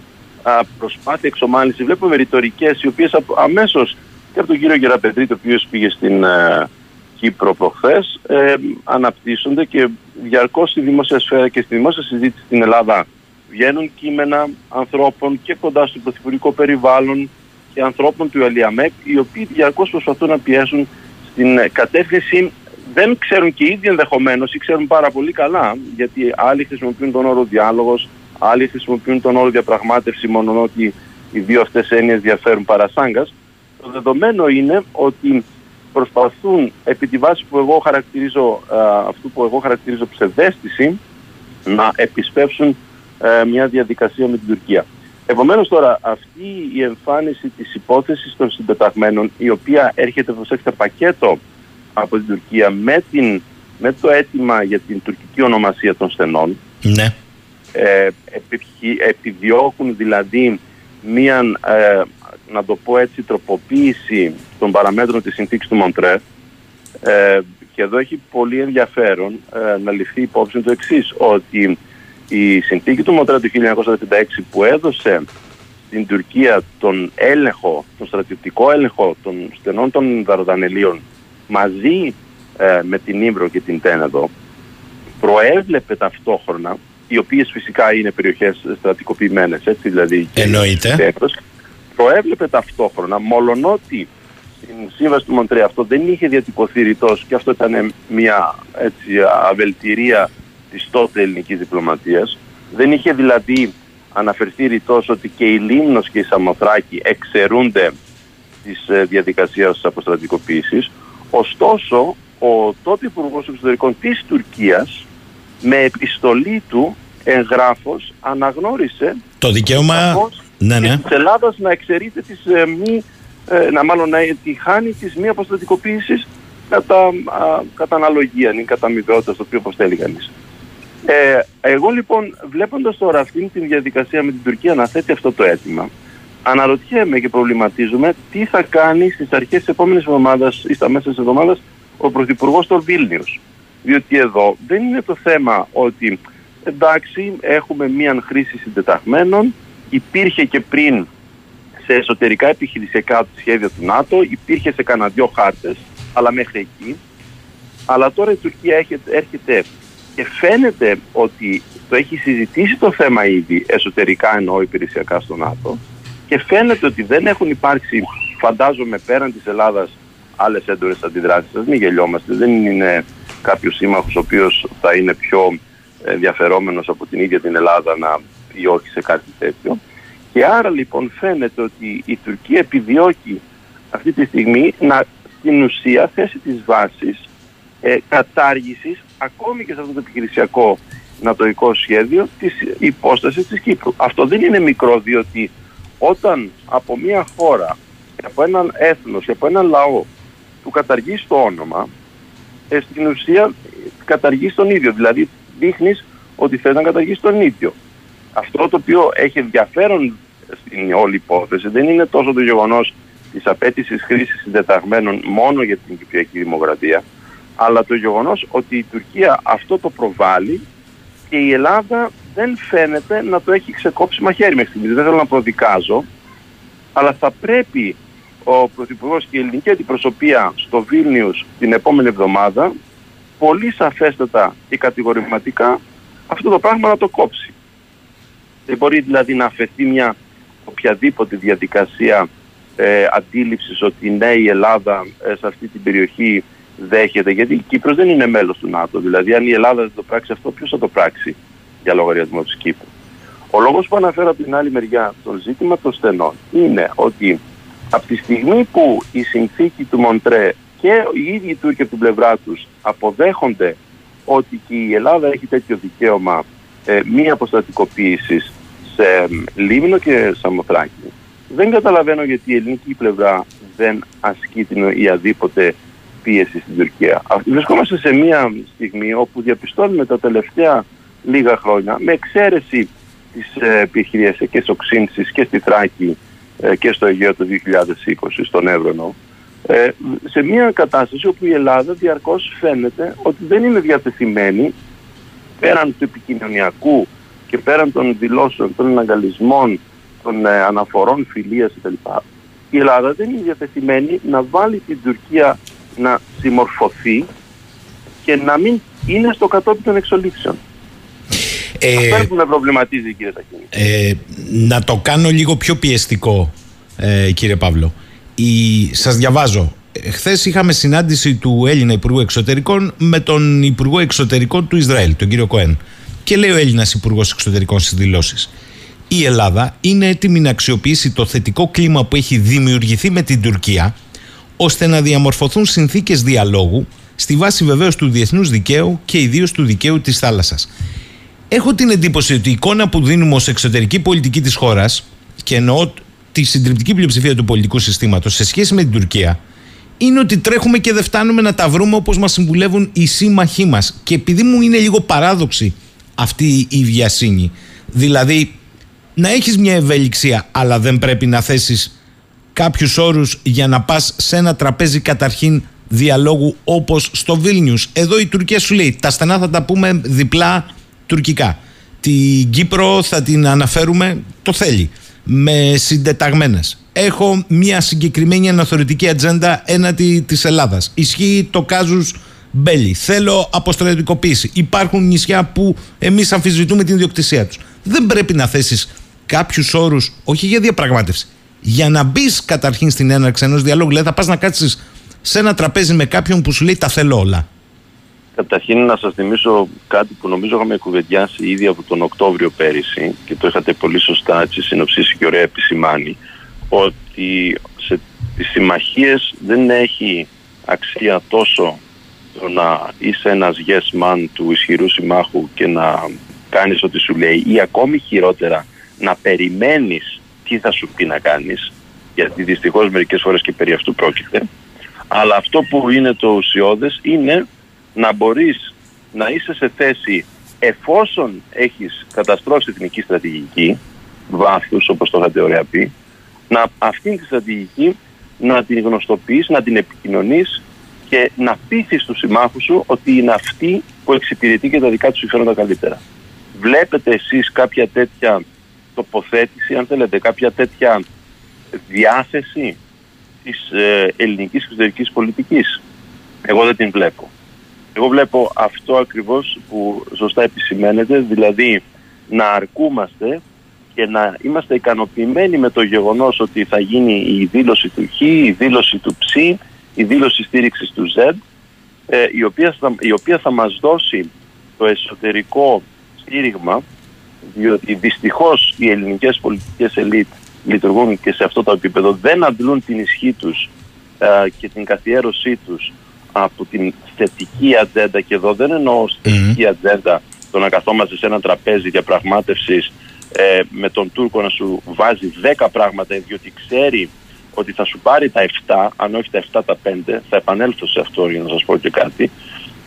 προσπάθεια εξομάλυνση βλέπουμε ρητορικές οι οποίες αμέσως και από τον κύριο Γεραπετρίτη, ο οποίος πήγε στην Κύπρο προχθές, αναπτύσσονται και διαρκώς στη δημόσια σφαίρα και στη δημόσια συζήτηση στην Ελλάδα βγαίνουν κείμενα ανθρώπων και κοντά στο πρωθυπουργικό περιβάλλον και ανθρώπων του ΕΛΙΑΜΕΚ, οι οποίοι διαρκώς προσπαθούν να πιέσουν στην κατεύθυνση. Δεν ξέρουν και οι ίδιοι ενδεχομένως, ή ξέρουν πάρα πολύ καλά, γιατί άλλοι χρησιμοποιούν τον όρο διάλογος, άλλοι χρησιμοποιούν τον όρο διαπραγμάτευση, μόνο ότι οι δύο αυτές έννοιες διαφέρουν παρασάγκα. Το δεδομένο είναι ότι προσπαθούν, επί τη βάση που εγώ χαρακτηρίζω, αυτού που εγώ χαρακτηρίζω ψευδαίσθηση, να επισπεύσουν μια διαδικασία με την Τουρκία. Επομένως τώρα αυτή η εμφάνιση της υπόθεσης των συντεταγμένων, η οποία έρχεται, προσέξτε, πακέτο από την Τουρκία με το αίτημα για την τουρκική ονομασία των στενών. Ναι. Επιδιώκουν δηλαδή μία, να το πω έτσι, τροποποίηση των παραμέτρων της συνθήκης του Μοντρέ. Και εδώ έχει πολύ ενδιαφέρον να ληφθεί υπόψη το εξής, ότι η συνθήκη του Μοντρέ του 1936 που έδωσε στην Τουρκία τον έλεγχο, τον στρατιωτικό έλεγχο των στενών των Δαρδανελίων, μαζί με την Ήμπρο και την Τένεδο, προέβλεπε ταυτόχρονα, οι οποίες φυσικά είναι περιοχές στρατικοποιημένες, έτσι δηλαδή. Εννοείται. Προέβλεπε ταυτόχρονα, μολονότι στην σύμβαση του Μοντρέ αυτό δεν είχε διατυπωθεί ρητός, και αυτό ήταν μια αβελτηρία της τότε ελληνικής διπλωματίας. Δεν είχε δηλαδή αναφερθεί ρητός ότι και η Λίμνος και η Σαμοθράκη εξαιρούνται της διαδικασίας της αποστρατικοποίησης. Ωστόσο, ο τότε Υπουργός Εξωτερικών της Τουρκίας, με επιστολή του εγγράφος, αναγνώρισε το δικαίωμα της Ελλάδας να εξαιρείται της μη, να χάνει της μη αποστατικοποίησης κατά αναλογία, ή κατά αμοιβαιότητα, στο οποίο αποστέλει κανείς. Εγώ λοιπόν, βλέποντας τώρα αυτήν την διαδικασία με την Τουρκία να θέτει αυτό το αίτημα, αναρωτιέμαι και προβληματίζομαι τι θα κάνει στις αρχές της επόμενης εβδομάδας ή στα μέσα της εβδομάδας ο Πρωθυπουργός των Βίλνιους. Διότι εδώ δεν είναι το θέμα ότι εντάξει, έχουμε μία χρήση συντεταγμένων, υπήρχε και πριν σε εσωτερικά επιχειρησιακά σχέδια του ΝΑΤΟ, υπήρχε σε κανένα δυο χάρτες, αλλά μέχρι εκεί. Αλλά τώρα η Τουρκία έρχεται και φαίνεται ότι το έχει συζητήσει το θέμα ήδη εσωτερικά, εννοώ υπηρεσιακά, στο ΝΑΤΟ. Και φαίνεται ότι δεν έχουν υπάρξει, φαντάζομαι, πέραν της Ελλάδας άλλες έντονες αντιδράσεις. Μην γελιόμαστε, δεν είναι κάποιος σύμμαχος ο οποίος θα είναι πιο ενδιαφερόμενος από την ίδια την Ελλάδα να πει όχι σε κάτι τέτοιο. Και άρα λοιπόν φαίνεται ότι η Τουρκία επιδιώκει αυτή τη στιγμή να, στην ουσία, θέσει τις βάσεις κατάργησης, ακόμη και σε αυτό το επιχειρησιακό νατοϊκό σχέδιο, της υπόστασης της Κύπρου. Αυτό δεν είναι μικρό, διότι όταν από μια χώρα και από έναν έθνος και από έναν λαό του καταργείς το όνομα, στην ουσία καταργείς τον ίδιο. Δηλαδή δείχνεις ότι θες να καταργείς τον ίδιο. Αυτό το οποίο έχει ενδιαφέρον στην όλη υπόθεση δεν είναι τόσο το γεγονός της απέτησης χρήσης συντεταγμένων μόνο για την Κυπριακή Δημοκρατία, αλλά το γεγονός ότι η Τουρκία αυτό το προβάλλει και η Ελλάδα δεν φαίνεται να το έχει ξεκόψει μαχαίρι μέχρι στιγμής. Δεν θέλω να προδικάζω, αλλά θα πρέπει ο Πρωθυπουργός και η ελληνική αντιπροσωπεία στο Βίλνιους την επόμενη εβδομάδα πολύ σαφέστατα και κατηγορηματικά αυτό το πράγμα να το κόψει. Δεν μπορεί δηλαδή να αφαιθεί μια οποιαδήποτε διαδικασία αντίληψης ότι ναι, η Ελλάδα σε αυτή την περιοχή δέχεται, γιατί η Κύπρος δεν είναι μέλος του ΝΑΤΟ. Δηλαδή αν η Ελλάδα δεν το πράξει αυτό, ποιος θα το πράξει για λογαριασμό της Κύπρου? Ο λόγος που αναφέρω από την άλλη μεριά το ζήτημα των στενών είναι ότι από τη στιγμή που η συνθήκη του Μοντρέ και οι ίδιοι Τούρκοι από την πλευρά τους αποδέχονται ότι και η Ελλάδα έχει τέτοιο δικαίωμα μη αποστατικοποίησης σε Λίμνο και Σαμοθράκη, δεν καταλαβαίνω γιατί η ελληνική πλευρά δεν ασκεί την αδίποτε πίεση στην Τουρκία. Βρισκόμαστε σε μια στιγμή όπου διαπιστώνουμε τα τελευταία λίγα χρόνια, με εξαίρεση τις επιχειρησιακές οξύνσεις και στη Θράκη και στο Αιγαίο το 2020, στον Εύρο, σε μια κατάσταση όπου η Ελλάδα διαρκώς φαίνεται ότι δεν είναι διατεθειμένη, πέραν του επικοινωνιακού και πέραν των δηλώσεων, των εναγκαλισμών, των αναφορών φιλίας κτλ. Η Ελλάδα δεν είναι διατεθειμένη να βάλει την Τουρκία να συμμορφωθεί και να μην είναι στο κατόπι των εξολύξεων. Αυτό που με προβληματίζει, κύριε Ταχίνη. Να το κάνω λίγο πιο πιεστικό, κύριε Παύλο. Σας διαβάζω. Χθες είχαμε συνάντηση του Έλληνα Υπουργού Εξωτερικών με τον Υπουργό Εξωτερικών του Ισραήλ, τον κύριο Κοέν. Και λέει ο Έλληνας Υπουργός Εξωτερικών στις δηλώσεις: η Ελλάδα είναι έτοιμη να αξιοποιήσει το θετικό κλίμα που έχει δημιουργηθεί με την Τουρκία, ώστε να διαμορφωθούν συνθήκες διαλόγου, στη βάση βεβαίως του διεθνούς δικαίου και ιδίως του δικαίου της θάλασσας. Έχω την εντύπωση ότι η εικόνα που δίνουμε ως εξωτερική πολιτική της χώρας, και εννοώ τη συντριπτική πλειοψηφία του πολιτικού συστήματος σε σχέση με την Τουρκία, είναι ότι τρέχουμε και δεν φτάνουμε να τα βρούμε όπως μας συμβουλεύουν οι σύμμαχοί μας. Και επειδή μου είναι λίγο παράδοξη αυτή η βιασύνη, δηλαδή να έχεις μια ευελιξία, αλλά δεν πρέπει να θέσεις κάποιους όρους για να πας σε ένα τραπέζι καταρχήν διαλόγου όπως στο Βίλνιους. Εδώ η Τουρκία σου λέει τα στενά θα τα πούμε διπλά τουρκικά. Την Κύπρο θα την αναφέρουμε, το θέλει, με συντεταγμένες. Έχω μια συγκεκριμένη αναθεωρητική ατζέντα έναντι της Ελλάδας. Ισχύει το κάζους μπέλι. Θέλω αποστρατικοποίηση. Υπάρχουν νησιά που εμείς αμφισβητούμε την ιδιοκτησία τους. Δεν πρέπει να θέσεις κάποιους όρους, όχι για διαπραγμάτευση, για να μπεις καταρχήν στην έναρξη ενός διαλόγου. Δηλαδή θα πας να κάτσεις σε ένα τραπέζι με κάποιον που σου λέει τα θέλω όλα. Καταρχήν να σας θυμίσω κάτι που νομίζω είχαμε κουβεντιάσει ήδη από τον Οκτώβριο πέρυσι και το είχατε πολύ σωστά έτσι συνοψίσει και ωραία επισημάνει, ότι σε τις συμμαχίες δεν έχει αξία τόσο το να είσαι ένας yes man του ισχυρού συμμάχου και να κάνεις ό,τι σου λέει, ή ακόμη χειρότερα να περιμένεις τι θα σου πει να κάνεις, γιατί δυστυχώς μερικές φορές και περί αυτού πρόκειται. Αλλά αυτό που είναι το ουσιώδες είναι να μπορείς να είσαι σε θέση, εφόσον έχεις καταστρώσει εθνική στρατηγική βάθους, όπως το είχατε ωραία πει, να αυτήν τη στρατηγική να την γνωστοποιείς, να την επικοινωνείς και να πείθεις τους συμμάχους σου ότι είναι αυτή που εξυπηρετεί και τα δικά τους συμφέροντα καλύτερα. Βλέπετε εσείς κάποια τέτοια τοποθέτηση, αν θέλετε, κάποια τέτοια διάθεση της ελληνικής εξωτερικής πολιτικής? Εγώ δεν την βλέπω. Εγώ βλέπω αυτό ακριβώς που σωστά επισημαίνεται, δηλαδή να αρκούμαστε και να είμαστε ικανοποιημένοι με το γεγονός ότι θα γίνει η δήλωση του Χ, η δήλωση του Ψ, η δήλωση στήριξης του Ζ, η οποία θα μας δώσει το εσωτερικό στήριγμα, διότι δυστυχώς οι ελληνικές πολιτικές ελίτ λειτουργούν και σε αυτό το επίπεδο, δεν αντλούν την ισχύ τους και την καθιέρωσή τους από την θετική ατζέντα. Και εδώ δεν εννοώ θετική ατζέντα, το να καθόμαστε σε ένα τραπέζι διαπραγμάτευσης με τον Τούρκο να σου βάζει 10 πράγματα, διότι ξέρει ότι θα σου πάρει τα 7, αν όχι τα 7 τα 5, θα επανέλθω σε αυτό για να σας πω και κάτι,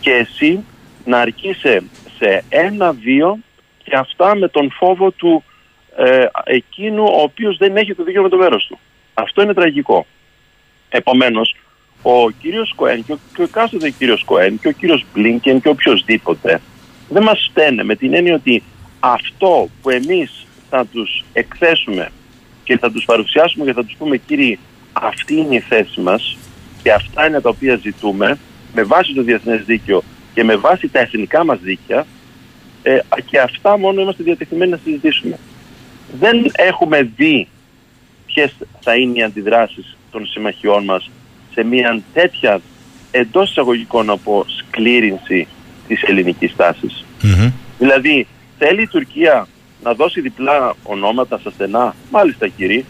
και εσύ να αρκείσαι σε 1-2 και αυτά με τον φόβο του εκείνου ο οποίος δεν έχει το δίκιο με το μέρος του. Αυτό είναι τραγικό. Επομένως, ο κύριος Κοέν και ο εκάστοτε κύριος Κοέν και ο κύριος Μπλίνκεν και οποιοσδήποτε δεν μας φταίνε, με την έννοια ότι αυτό που εμείς θα τους εκθέσουμε και θα τους παρουσιάσουμε και θα τους πούμε κύριοι, αυτή είναι η θέση μας και αυτά είναι τα οποία ζητούμε με βάση το διεθνές δίκαιο και με βάση τα εθνικά μας δίκαια, και αυτά μόνο είμαστε διατεθειμένοι να συζητήσουμε. Δεν έχουμε δει ποιες θα είναι οι αντιδράσεις των συμμαχιών μας σε μια τέτοια, εντός εισαγωγικών από σκλήρινση της ελληνικής τάσης. Mm-hmm. Δηλαδή, θέλει η Τουρκία να δώσει διπλά ονόματα στα στενά, μάλιστα κύριοι,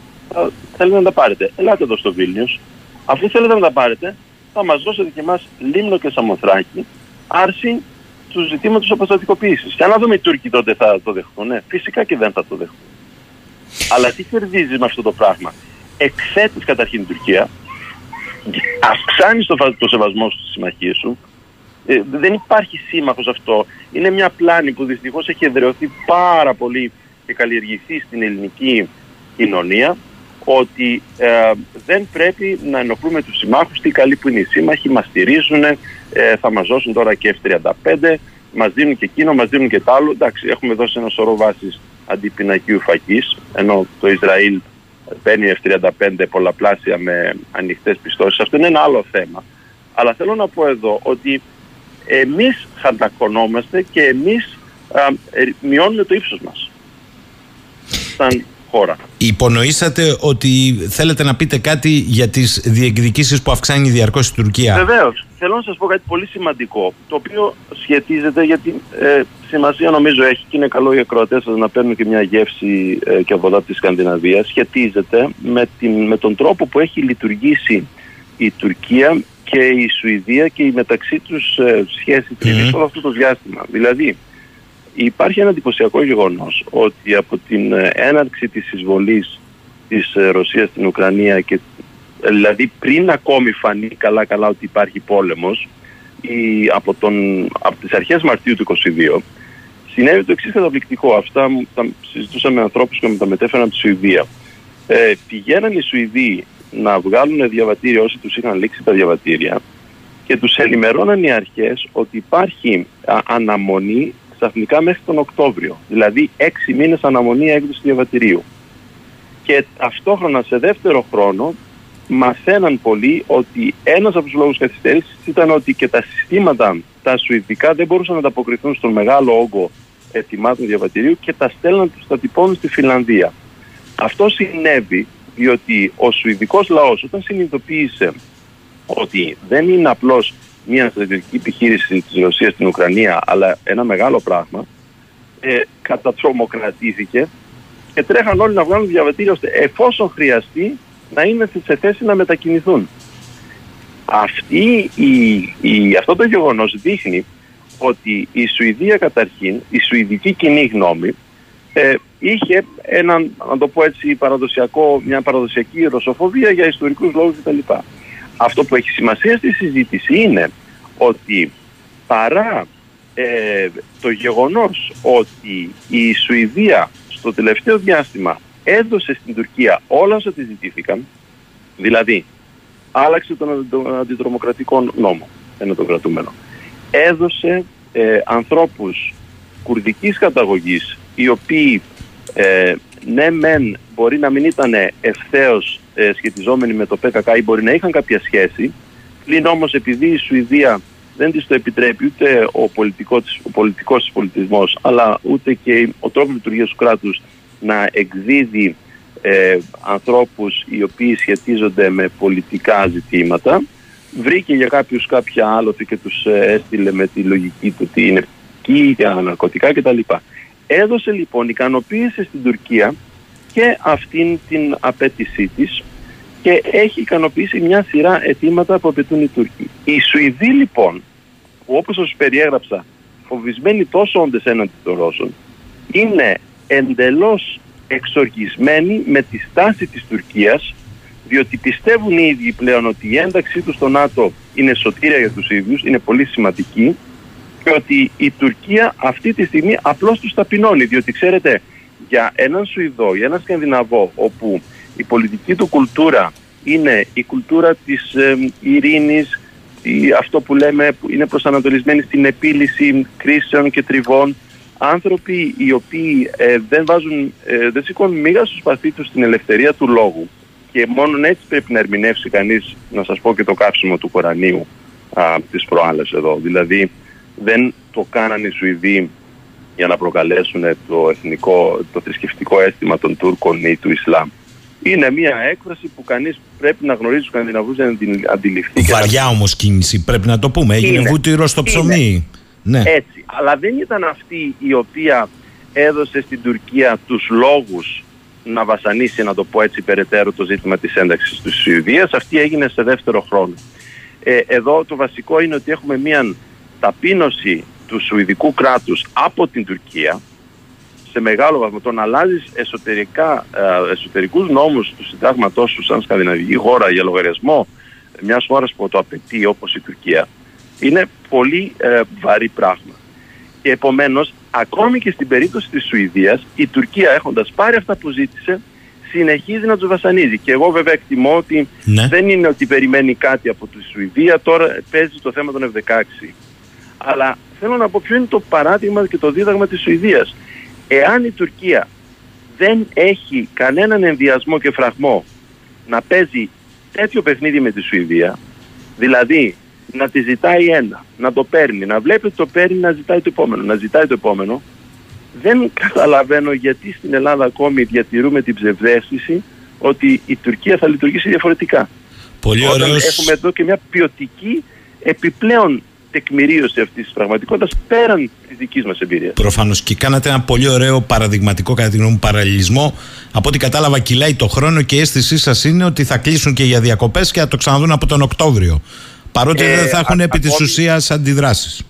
θέλετε να τα πάρετε. Ελάτε εδώ στο Βίλνιους. Αφού θέλετε να τα πάρετε, θα μας δώσετε και εμάς Λίμνο και Σαμοθράκη, άρση του ζητήματος αποστατικοποίησης. Και αν δούμε οι Τούρκοι τότε θα το δεχτούν. Ναι, φυσικά και δεν θα το δεχτούν. Αλλά τι κερδίζεις με αυτό το πράγμα? Εκθέτεις καταρχήν την Τουρκία, αυξάνεις το σεβασμό στη συμμαχία σου. Δεν υπάρχει σύμμαχος αυτό. Είναι μια πλάνη που δυστυχώς έχει εδραιωθεί πάρα πολύ και καλλιεργηθεί στην ελληνική κοινωνία, ότι δεν πρέπει να ενοχλούμε τους συμμάχους. Τι καλοί που είναι οι σύμμαχοι, μας στηρίζουν, θα μας δώσουν τώρα και F-35, μας δίνουν και εκείνο, μας δίνουν και τ' άλλο. Εντάξει, έχουμε δώσει ένα σωρό βάσεις αντιπινακίου φακής, ενώ το Ισραήλ παίρνει F-35 πολλαπλάσια με ανοιχτές πιστώσεις. Αυτό είναι ένα άλλο θέμα. Αλλά θέλω να πω εδώ ότι εμείς χαρτακωνόμαστε και εμείς μειώνουμε το ύψος μας σαν χώρα. Υπονοήσατε ότι θέλετε να πείτε κάτι για τις διεκδικήσεις που αυξάνει διαρκώς η Τουρκία. Βεβαίως. Θέλω να σας πω κάτι πολύ σημαντικό, το οποίο σχετίζεται, γιατί σημασία νομίζω έχει και είναι καλό οι ακροατές σας να παίρνουν και μια γεύση και από εδώ τη Σκανδιναβία. Σχετίζεται με τον τρόπο που έχει λειτουργήσει η Τουρκία και η Σουηδία και η μεταξύ τους σχέση τριβής όλο αυτό το διάστημα. Δηλαδή, υπάρχει ένα εντυπωσιακό γεγονός ότι από την έναρξη της εισβολής της Ρωσίας στην Ουκρανία, και δηλαδή πριν ακόμη φανεί καλά-καλά ότι υπάρχει πόλεμος, από τις αρχές Μαρτίου του 2022, συνέβη το εξής καταπληκτικό. Αυτά τα συζητούσαμε με ανθρώπους και με τα μετέφεραν από τη Σουηδία. Πηγαίναν οι Σουηδοί να βγάλουν διαβατήρια όσοι τους είχαν λήξει τα διαβατήρια, και τους ενημερώναν οι αρχές ότι υπάρχει αναμονή ξαφνικά μέχρι τον Οκτώβριο. Δηλαδή 6 μήνες αναμονή έκδοση διαβατηρίου. Και ταυτόχρονα σε δεύτερο χρόνο μαθαίναν πολλοί ότι ένας από τους λόγους καθυστέρησης ήταν ότι και τα συστήματα τα σουηδικά δεν μπορούσαν να ανταποκριθούν στον μεγάλο όγκο ετοιμάτων διαβατηρίου και τα στέλναν, τους τα τυπώνουν στη Φινλανδία. Αυτό συνέβη διότι ο σουηδικός λαός, όταν συνειδητοποίησε ότι δεν είναι απλώς μια στρατιωτική επιχείρηση της Ρωσίας στην Ουκρανία, αλλά ένα μεγάλο πράγμα, κατατρομοκρατήθηκε και τρέχαν όλοι να βγάλουν διαβατήρια ώστε εφόσον χρειαστεί να είναι σε θέση να μετακινηθούν. Αυτό το γεγονός δείχνει ότι η Σουηδία καταρχήν, η σουηδική κοινή γνώμη, είχε έναν, να το πω έτσι, μια παραδοσιακή ρωσοφοβία για ιστορικούς λόγους κτλ. Αυτό που έχει σημασία στη συζήτηση είναι ότι παρά το γεγονός ότι η Σουηδία στο τελευταίο διάστημα έδωσε στην Τουρκία όλα όσα τη ζητήθηκαν, δηλαδή άλλαξε τον αντιτρομοκρατικό νόμο, είναι το κρατούμενο, έδωσε ανθρώπους κουρδικής καταγωγής, οι οποίοι ναι μεν μπορεί να μην ήταν ευθέως σχετιζόμενοι με το ΠΚΚ ή μπορεί να είχαν κάποια σχέση, πλην όμως επειδή η Σουηδία δεν της το επιτρέπει ούτε ο πολιτικός της πολιτισμός, αλλά ούτε και ο τρόπος λειτουργίας του κράτους να εκδίδει ανθρώπους οι οποίοι σχετίζονται με πολιτικά ζητήματα, βρήκε για κάποιους κάποια άλοθη και τους έστειλε με τη λογική του ότι είναι εκεί για ναρκωτικά κτλ. Έδωσε λοιπόν, ικανοποίησε στην Τουρκία και αυτήν την απέτησή της και έχει ικανοποιήσει μια σειρά αιτήματα που απαιτούν οι Τούρκοι. Οι Σουηδοί λοιπόν, που όπως σας περιέγραψα, φοβισμένοι τόσο όντες έναντι των Ρώσων, είναι εντελώς εξοργισμένοι με τη στάση της Τουρκίας, διότι πιστεύουν οι ίδιοι πλέον ότι η ένταξή τους στο ΝΑΤΟ είναι σωτήρια για τους ίδιους, είναι πολύ σημαντική και ότι η Τουρκία αυτή τη στιγμή απλώς τους ταπεινώνει, διότι ξέρετε, για έναν Σουηδό ή έναν Σκανδιναβό, όπου η πολιτική του κουλτούρα είναι η κουλτούρα της ειρήνης, αυτό που λέμε που είναι προσανατολισμένη στην επίλυση κρίσεων και τριβών, άνθρωποι οι οποίοι δεν σηκώνουν μίγα στο σπαθί τους στην ελευθερία του λόγου, και μόνο έτσι πρέπει να ερμηνεύσει κανείς, να σας πω, και το κάψιμο του Κορανίου της προάλλας εδώ. Δηλαδή δεν το κάνανε οι Σουηδοί για να προκαλέσουν το θρησκευτικό αίσθημα των Τούρκων ή του Ισλάμ. Είναι μια έκφραση που κανείς πρέπει να γνωρίζει, ο Σκανδιναβούς δεν την αντιληφθεί. Βαριά όμως κίνηση, πρέπει να το πούμε. Έγινε βούτυρο στο ψωμί. Ναι. Έτσι. Αλλά δεν ήταν αυτή η οποία έδωσε στην Τουρκία τους λόγους να βασανίσει, να το πω έτσι, περαιτέρω το ζήτημα της ένταξης της Σουηδίας. Αυτή έγινε σε δεύτερο χρόνο. Εδώ το βασικό είναι ότι έχουμε μια ταπείνωση του σουηδικού κράτους από την Τουρκία σε μεγάλο βαθμό. Το να αλλάζεις εσωτερικούς νόμους του συντάγματός σου σαν σκανδιναβική χώρα για λογαριασμό μιας χώρας που το απαιτεί όπως η Τουρκία είναι πολύ βαρύ πράγμα. Και επομένως, ακόμη και στην περίπτωση της Σουηδίας, η Τουρκία έχοντας πάρει αυτά που ζήτησε, συνεχίζει να τους βασανίζει. Και εγώ βέβαια εκτιμώ ότι δεν είναι ότι περιμένει κάτι από τη Σουηδία, τώρα παίζει το θέμα των F-16. Αλλά θέλω να πω ποιο είναι το παράδειγμα και το δίδαγμα της Σουηδίας. Εάν η Τουρκία δεν έχει κανέναν ενδιασμό και φραγμό να παίζει τέτοιο παιχνίδι με τη Σουηδία, δηλαδή να τη ζητάει ένα, να το παίρνει, να βλέπει ότι το παίρνει, να ζητάει το επόμενο, να ζητάει το επόμενο, δεν καταλαβαίνω γιατί στην Ελλάδα ακόμη διατηρούμε την ψευδαίσθηση ότι η Τουρκία θα λειτουργήσει διαφορετικά. Πολύ ωραίος. Όταν έχουμε εδώ και μια ποιοτική επιπλέον τεκμηρίωση αυτής της πραγματικότητας πέραν της δικής μας εμπειρίας. Προφανώς, και κάνατε ένα πολύ ωραίο παραδειγματικό, κατά τη γνώμη μου, παραλληλισμό. Από ό,τι κατάλαβα, κυλάει το χρόνο και η αίσθησή σας είναι ότι θα κλείσουν και για διακοπές και θα το ξαναδούν από τον Οκτώβριο. Παρότι δεν θα έχουν επί της ουσίας αντιδράσεις.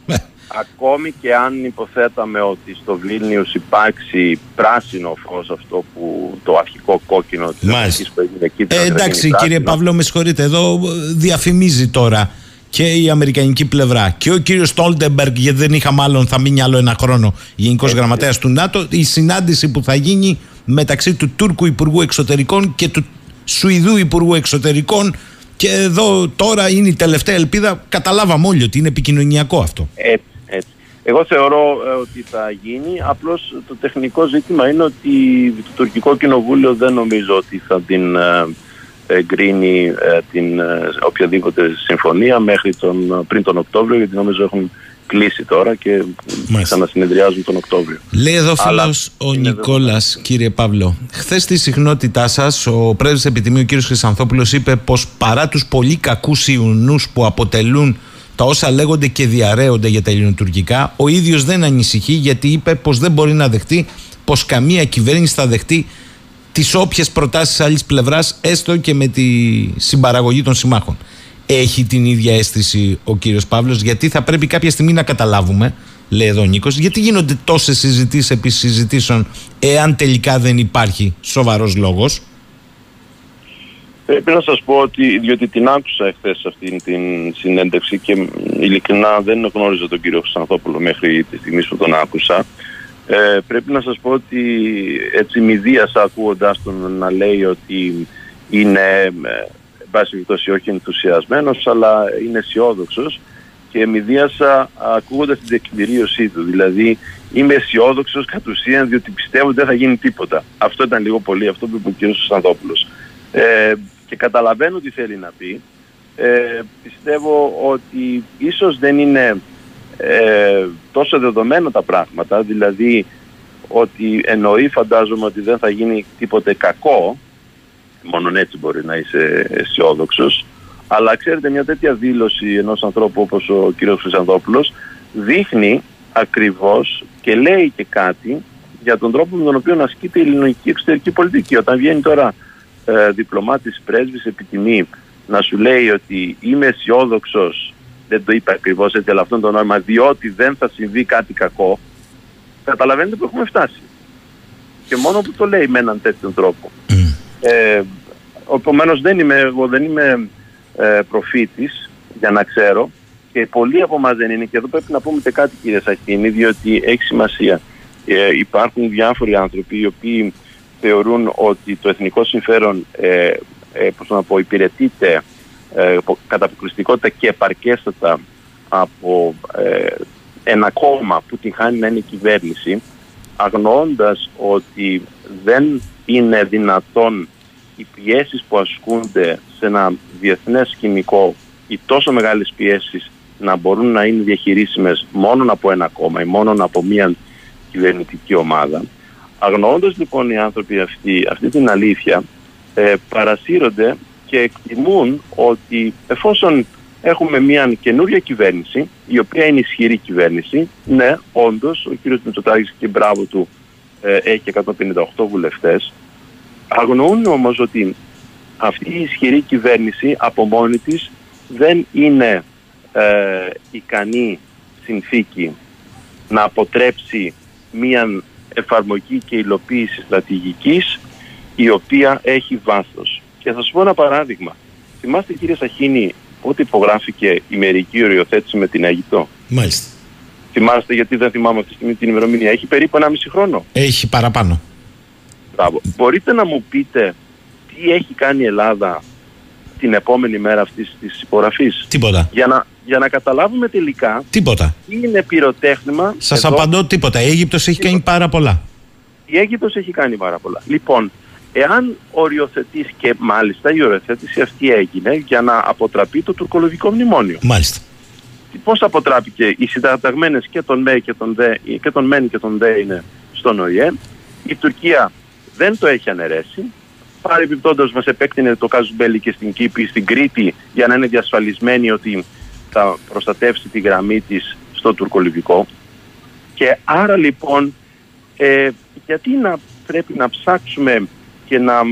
Ακόμη και αν υποθέταμε ότι στο Βίλνιους υπάρξει πράσινο φως, αυτό που το αρχικό κόκκινο της αρχικής που έγινε κίτρινο. Εντάξει κύριε Παύλο, με συγχωρείτε, εδώ διαφημίζει τώρα και η αμερικανική πλευρά και ο κύριος Στόλτεμπεργκ, γιατί δεν είχα μάλλον, θα μείνει άλλο ένα χρόνο γενικός γραμματέας του ΝΑΤΟ, η συνάντηση που θα γίνει μεταξύ του Τούρκου Υπουργού Εξωτερικών και του Σουηδού Υπουργού Εξωτερικών. Και εδώ τώρα είναι η τελευταία ελπίδα. Καταλάβαμε όλοι ότι είναι επικοινωνιακό αυτό. Έτσι. Εγώ θεωρώ ότι θα γίνει. Απλώς το τεχνικό ζήτημα είναι ότι το τουρκικό κοινοβούλιο δεν νομίζω ότι θα την εγκρίνει την οποιαδήποτε συμφωνία μέχρι πριν τον Οκτώβριο, γιατί νομίζω έχουν κλείσει τώρα και ξανασυνεδριάζουν τον Οκτώβριο. Λέει εδώ φίλος ο Νικόλας, κύριε Παύλο, χθες στη συχνότητά σας ο πρέσβης επιτιμίου κύριος Χρυσανθόπουλος είπε πως παρά τους πολύ κακούς Ιουνούς που αποτελούν τα όσα λέγονται και διαρρέονται για τα ελληνοτουρκικά, ο ίδιος δεν ανησυχεί, γιατί είπε πως δεν μπορεί να δεχτεί πως καμία κυβέρνηση θα δεχτεί τις όποιες προτάσεις άλλης πλευράς, έστω και με τη συμπαραγωγή των συμμάχων. Έχει την ίδια αίσθηση ο κύριος Παύλος, γιατί θα πρέπει κάποια στιγμή να καταλάβουμε, λέει εδώ ο Νίκος, γιατί γίνονται τόσες συζητήσεις επί συζητήσεων, εάν τελικά δεν υπάρχει σοβαρός λόγος. Πρέπει να σας πω ότι, διότι την άκουσα εχθές αυτήν την συνέντευξη και ειλικρινά δεν γνώριζα τον κύριο Χρυσανθόπουλο μέχρι τη στιγμή που τον άκουσα, πρέπει να σας πω ότι έτσι μηδίασα ακούγοντάς τον να λέει ότι είναι... Εν πάση περιπτώσει, όχι ενθουσιασμένος, αλλά είναι αισιόδοξος, και μηδίασα ακούγοντας την τεκμηρίωσή του. Δηλαδή, είμαι αισιόδοξος κατ' ουσίαν, διότι πιστεύω ότι δεν θα γίνει τίποτα. Αυτό ήταν λίγο πολύ αυτό που είπε ο κ. Χρυσανθόπουλος. Και καταλαβαίνω τι θέλει να πει. Πιστεύω ότι ίσως δεν είναι τόσο δεδομένα τα πράγματα, δηλαδή ότι εννοεί, φαντάζομαι, ότι δεν θα γίνει τίποτε κακό. Μόνον έτσι μπορεί να είσαι αισιόδοξος. Αλλά ξέρετε, μια τέτοια δήλωση ενός ανθρώπου όπως ο κ. Χρυσανθόπουλος δείχνει ακριβώς και λέει και κάτι για τον τρόπο με τον οποίο ασκείται η ελληνική εξωτερική πολιτική. Όταν βγαίνει τώρα διπλωμάτης πρέσβης επιτιμή να σου λέει ότι είμαι αισιόδοξος, δεν το είπα ακριβώς έτσι, αλλά αυτόν τον νόημα, διότι δεν θα συμβεί κάτι κακό, καταλαβαίνετε που έχουμε φτάσει. Και μόνο που το λέει με έναν τέτοιο τρόπο. Ο Επομένως δεν είμαι προφήτης για να ξέρω, και πολλοί από εμάς δεν είναι, και εδώ πρέπει να πούμε και κάτι, κύριε Σαχίνη, διότι έχει σημασία. Υπάρχουν διάφοροι άνθρωποι οι οποίοι θεωρούν ότι το εθνικό συμφέρον υπηρετείται κατά αποκλειστικότητα και επαρκέστατα από ένα κόμμα που την χάνει να είναι η κυβέρνηση, αγνοώντας ότι δεν είναι δυνατόν οι πιέσεις που ασκούνται σε ένα διεθνές σκηνικό, οι τόσο μεγάλες πιέσεις, να μπορούν να είναι διαχειρίσιμες μόνο από ένα κόμμα ή μόνο από μια κυβερνητική ομάδα. Αγνοώντας λοιπόν οι άνθρωποι αυτή την αλήθεια, παρασύρονται και εκτιμούν ότι εφόσον έχουμε μια καινούργια κυβέρνηση, η οποία είναι ισχυρή κυβέρνηση, ναι, όντως, ο κύριος Μητσοτάκης, και μπράβο του, έχει 158 βουλευτές, αγνοούν όμως ότι αυτή η ισχυρή κυβέρνηση από μόνη της δεν είναι ικανή συνθήκη να αποτρέψει μια εφαρμογή και υλοποίηση στρατηγικής η οποία έχει βάθος. Και θα σας πω ένα παράδειγμα. Θυμάστε, κύριε Σαχίνη, πότε υπογράφηκε η μερική οριοθέτηση με την Αίγυπτο? Μάλιστα. Θυμάστε, γιατί δεν θυμάμαι αυτή τη στιγμή την ημερομηνία. Έχει περίπου 1,5 χρόνο. Έχει παραπάνω. Μπράβο. Μπορείτε να μου πείτε τι έχει κάνει η Ελλάδα την επόμενη μέρα αυτής της υπογραφής? Τίποτα. Για να καταλάβουμε τελικά. Τίποτα. Τι είναι πυροτέχνημα. Σας απαντώ, τίποτα. Η Αίγυπτος έχει κάνει πάρα πολλά. Η Αίγυπτος έχει κάνει πάρα πολλά. Λοιπόν, εάν οριοθετείς, και μάλιστα η οριοθέτηση αυτή έγινε για να αποτραπεί το τουρκολογικό μνημόνιο. Μάλιστα. Πώς αποτράπηκε? Οι συνταγμένες και τον ΜΕ και τον ΔΕ, και τον ΜΕΝ και τον ΔΕ είναι στον ΟΗΕ. Η Τουρκία δεν το έχει αναιρέσει. Παρεμπιπτόντως, μας επέκτηνε το κάζους μπέλι και στην Κρήτη, για να είναι διασφαλισμένη ότι θα προστατεύσει τη γραμμή της στο τουρκολιβικό. Και άρα λοιπόν, γιατί να πρέπει να ψάξουμε και να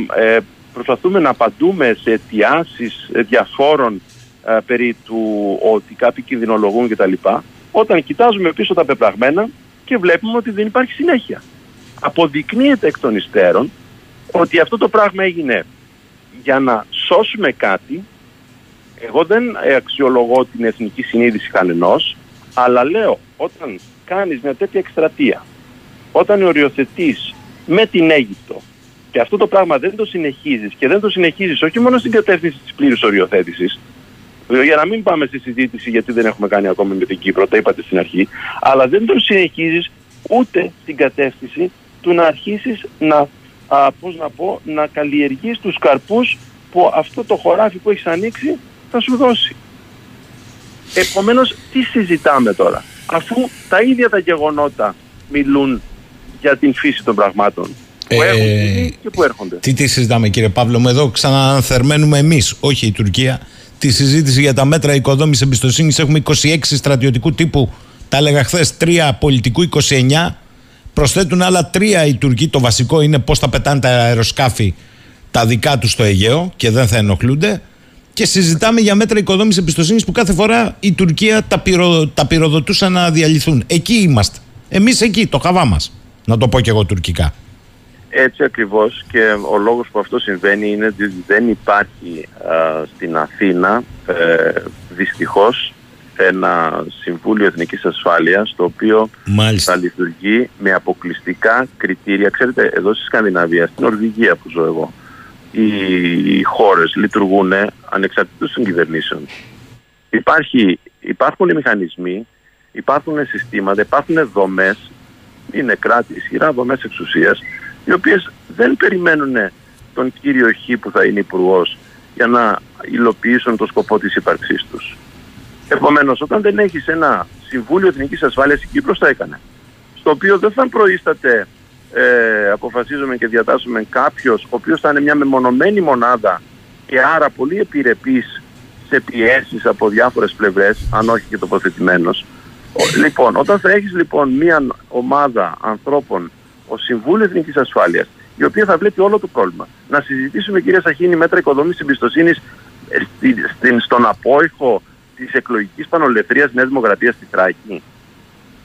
προσπαθούμε να απαντούμε σε αιτιάσεις διαφόρων περί του ότι κάποιοι κινδυνολογούν κτλ., όταν κοιτάζουμε πίσω τα πεπραγμένα και βλέπουμε ότι δεν υπάρχει συνέχεια? Αποδεικνύεται εκ των υστέρων ότι αυτό το πράγμα έγινε για να σώσουμε κάτι. Εγώ δεν αξιολογώ την εθνική συνείδηση κανενός, αλλά λέω, όταν κάνεις μια τέτοια εκστρατεία, όταν οριοθετείς με την Αίγυπτο, και αυτό το πράγμα δεν το συνεχίζεις, και δεν το συνεχίζεις όχι μόνο στην κατεύθυνση της πλήρους οριοθέτησης, για να μην πάμε στη συζήτηση γιατί δεν έχουμε κάνει ακόμη με την Κύπρο, τα είπατε στην αρχή, αλλά δεν το συνεχίζεις ούτε στην κατεύθυνση του να αρχίσεις να καλλιεργείς τους καρπούς που αυτό το χωράφι που έχεις ανοίξει θα σου δώσει. Επομένως, τι συζητάμε τώρα, αφού τα ίδια τα γεγονότα μιλούν για την φύση των πραγμάτων που έχουν και που έρχονται? Τι συζητάμε, κύριε Παύλο μου, εδώ ξαναθερμαίνουμε εμείς, όχι η Τουρκία, τη συζήτηση για τα μέτρα οικοδόμησης εμπιστοσύνης. Έχουμε 26 στρατιωτικού τύπου, τα έλεγα χθες, 3 πολιτικού, 29. Προσθέτουν άλλα 3 οι Τουρκοί. Το βασικό είναι πώς θα πετάνε τα αεροσκάφη τα δικά τους στο Αιγαίο και δεν θα ενοχλούνται. Και συζητάμε για μέτρα οικοδόμησης εμπιστοσύνης που κάθε φορά η Τουρκία τα πυροδοτούσαν να διαλυθούν. Εκεί είμαστε. Εμείς εκεί, το χαβά μας. Να το πω και εγώ τουρκικά. Έτσι ακριβώς, και ο λόγος που αυτό συμβαίνει είναι ότι δεν υπάρχει στην Αθήνα δυστυχώς ένα Συμβούλιο Εθνικής Ασφάλειας, το οποίο μάλιστα θα λειτουργεί με αποκλειστικά κριτήρια. Ξέρετε, εδώ στη Σκανδιναβία, στην Νορβηγία που ζω εγώ, οι χώρες λειτουργούν ανεξαρτήτως των κυβερνήσεων. Υπάρχουν μηχανισμοί, υπάρχουν συστήματα, υπάρχουν δομές, είναι κράτη, ισχυρά δομές εξουσίας, οι οποίες δεν περιμένουν τον κύριο Χ που θα είναι υπουργός για να υλοποιήσουν το σκοπό της ύπαρξής τους. Επομένως, όταν δεν έχεις ένα Συμβούλιο Εθνικής Ασφάλειας, η Κύπρος τα έκανε, στο οποίο δεν θα προείσταται αποφασίζουμε και διατάσσουμε κάποιος ο οποίος θα είναι μια μεμονωμένη μονάδα και άρα πολύ επιρρεπής σε πιέσεις από διάφορες πλευρές, αν όχι και τοποθετημένος. Λοιπόν, όταν θα έχεις λοιπόν μια ομάδα ανθρώπων, ο Συμβούλιο Εθνικής Ασφάλειας, η οποία θα βλέπει όλο το πρόβλημα, να συζητήσουμε, κυρία Σαχίνη, μέτρα οικοδόμησης εμπιστοσύνης στον απόϊχο της εκλογικής πανολευθερίας Νέας Δημοκρατίας στη Θράκη,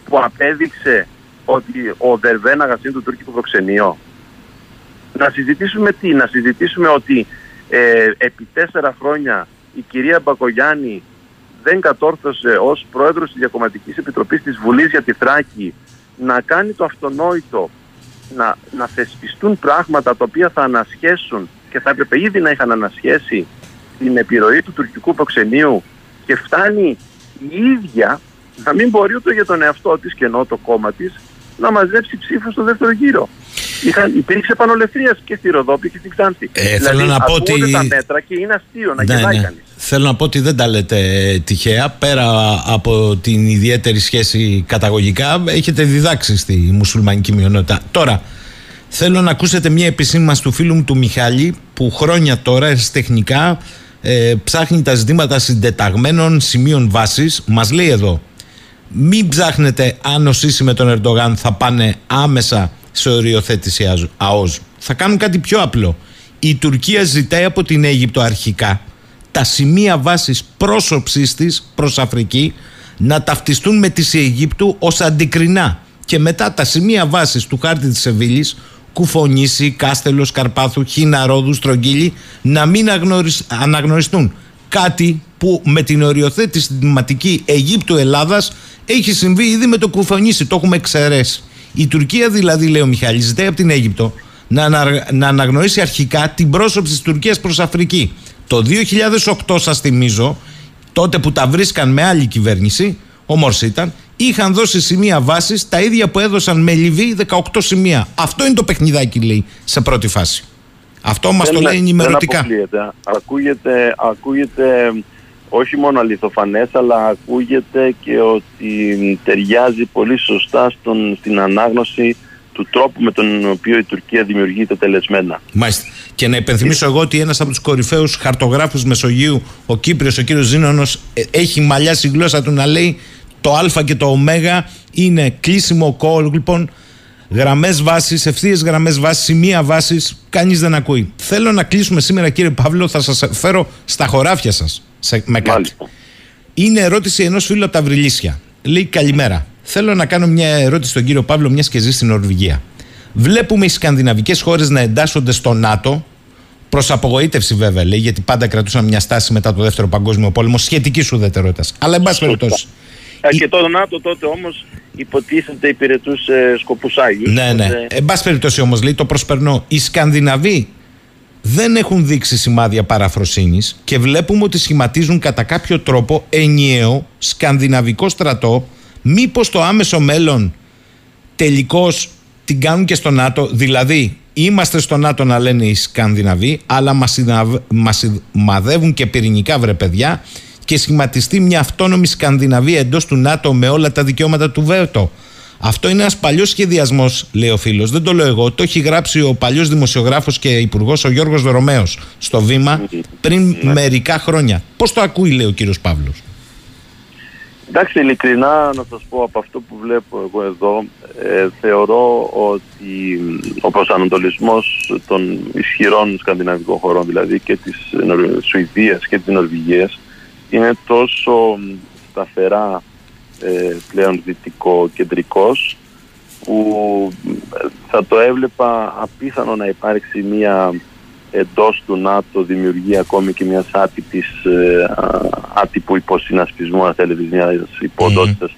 που απέδειξε ότι ο Δερβέναγας είναι του τουρκικού προξενείο. Να συζητήσουμε ότι Επί 4 χρόνια η κυρία Μπακογιάννη δεν κατόρθωσε ως πρόεδρος της Διακομματικής Επιτροπής της Βουλής για τη Θράκη να κάνει το αυτονόητο, να θεσπιστούν πράγματα τα οποία θα ανασχέσουν και θα έπρεπε ήδη να είχαν ανασχέσει την επιρροή του τουρκικού προξενείου, και φτάνει η ίδια να μην μπορεί ούτε για τον εαυτό της, και ενώ το κόμμα της, να μαζέψει ψήφους στο δεύτερο γύρο. Υπήρξε πανολευθερία και στη Ροδόπη και στην Ξάνθη. Θέλω να πω ότι τα μέτρα και είναι αστείο να γελάει κανείς. Θέλω να πω ότι δεν τα λέτε τυχαία. Πέρα από την ιδιαίτερη σχέση καταγωγικά, έχετε διδάξει στη μουσουλμανική μειονότητα. Τώρα, θέλω να ακούσετε μια επισήμανση του φίλου μου του Μιχάλη, που χρόνια τώρα ερασιτεχνικά ψάχνει τα ζητήματα συντεταγμένων σημείων βάσης. Μας λέει εδώ: μην ψάχνετε αν ο Σίσι με τον Ερντογάν θα πάνε άμεσα σε οριοθέτηση ΑΟΣ. Θα κάνουν κάτι πιο απλό. Η Τουρκία ζητάει από την Αίγυπτο αρχικά τα σημεία βάσης πρόσωψής της προς Αφρική να ταυτιστούν με τις Αιγύπτου ως αντικρινά, και μετά τα σημεία βάσης του χάρτη της Σεβίλης, Κουφονήσι, Κάστελος, Καρπάθου, Χίνα, Ρόδου, Στρογγύλη, να μην αναγνωριστούν. Κάτι που με την οριοθέτηση στην τιματική Αιγύπτου-Ελλάδας έχει συμβεί ήδη με το Κουφονήσι, το έχουμε εξαιρέσει. Η Τουρκία δηλαδή, λέει ο Μιχάλης, ζητάει από την Αίγυπτο να αναγνωρίσει αρχικά την πρόσωψη της Τουρκίας προς Αφρική. Το 2008, σας θυμίζω, τότε που τα βρίσκαν με άλλη κυβέρνηση, ο Μόρση ήταν, είχαν δώσει σημεία βάσης τα ίδια που έδωσαν με Λιβύη, 18 σημεία. Αυτό είναι το παιχνιδάκι, λέει, σε πρώτη φάση. Αυτό μας το λέει ενημερωτικά. Ακούγεται όχι μόνο αληθοφανές, αλλά ακούγεται και ότι ταιριάζει πολύ σωστά στην ανάγνωση του τρόπου με τον οποίο η Τουρκία δημιουργεί τα τελεσμένα. Μάλιστα. Και να υπενθυμίσω εγώ ότι ένας από τους κορυφαίους χαρτογράφους Μεσογείου, ο Κύπριος, ο κύριος Ζήνωνος, έχει μαλλιάσει η γλώσσα του να λέει το α και το ω είναι κλείσιμο κόλπων, γραμμές βάσης, ευθείες γραμμές βάσης, σημεία βάσης, κανείς δεν ακούει. Θέλω να κλείσουμε σήμερα, κύριε Παύλο, θα σας φέρω στα χωράφια σας με κάτι. Μάλιστα. Είναι ερώτηση ενός φίλου από τα Βρυλίσια. Λέει: καλημέρα. Θέλω να κάνω μια ερώτηση στον κύριο Παύλο, μιας και ζει στην Νορβηγία. Βλέπουμε οι σκανδιναβικές χώρες να εντάσσονται στο ΝΑΤΟ, προς απογοήτευση βέβαια, λέει, γιατί πάντα κρατούσαν μια στάση μετά το Δεύτερο Παγκόσμιο Πόλεμο σχετικής ουδετερότητας. Αλλά εν πάση περιπτώσει. Και το ΝΑΤΟ τότε όμως υποτίθεται υπηρετούσε σκοπούς άγιους. Ναι, ναι. Εν πάση περιπτώσει όμως, λέει, το προσπερνώ. Οι Σκανδιναβοί δεν έχουν δείξει σημάδια παραφροσύνης και βλέπουμε ότι σχηματίζουν κατά κάποιο τρόπο ενιαίο σκανδιναβικό στρατό. Μήπως το άμεσο μέλλον τελικώς την κάνουν και στο ΝΑΤΟ, δηλαδή είμαστε στο ΝΑΤΟ να λένε οι Σκανδιναβοί, αλλά μας μαδεύουν και πυρηνικά, βρε παιδιά, και σχηματιστεί μια αυτόνομη Σκανδιναβία εντός του ΝΑΤΟ με όλα τα δικαιώματα του ΒΕΤΟ. Αυτό είναι ένας παλιός σχεδιασμός, λέει ο φίλος, δεν το λέω εγώ, το έχει γράψει ο παλιός δημοσιογράφος και υπουργός ο Γιώργος Βερομέος στο Βήμα πριν μερικά χρόνια. Πώς το ακούει, λέει ο κύριος Παύλος? Εντάξει, ειλικρινά να σας πω, από αυτό που βλέπω εγώ εδώ, θεωρώ ότι ο προσανατολισμός των ισχυρών σκανδιναβικών χωρών, δηλαδή και της Σουηδίας και της Νορβηγίας, είναι τόσο σταθερά πλέον δυτικοκεντρικός, που θα το έβλεπα απίθανο να υπάρξει μια εντός του ΝΑΤΟ δημιουργεί ακόμη και μιας άτυπου υποσυνασπισμού, αν θέλετε, μιας υποδότητας.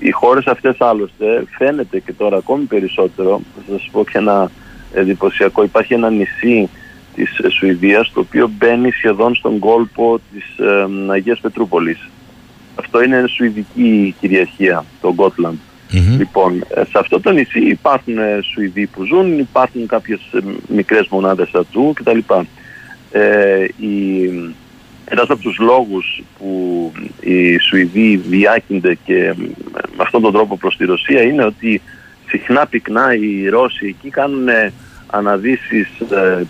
Οι χώρες αυτές άλλωστε φαίνεται και τώρα ακόμη περισσότερο. Θα σας πω και ένα εντυπωσιακό. Υπάρχει ένα νησί της Σουηδίας το οποίο μπαίνει σχεδόν στον κόλπο της Αγίας Πετρούπολης. Αυτό είναι σουηδική κυριαρχία, το Γκότλαντ. Λοιπόν, σε αυτό το νησί υπάρχουν Σουηδοί που ζουν, υπάρχουν κάποιες μικρές μονάδες ατού κτλ. Ένας από τους λόγους που οι Σουηδοί διάκυνται και με αυτόν τον τρόπο προς τη Ρωσία είναι ότι συχνά πυκνά οι Ρώσοι εκεί κάνουν αναδύσεις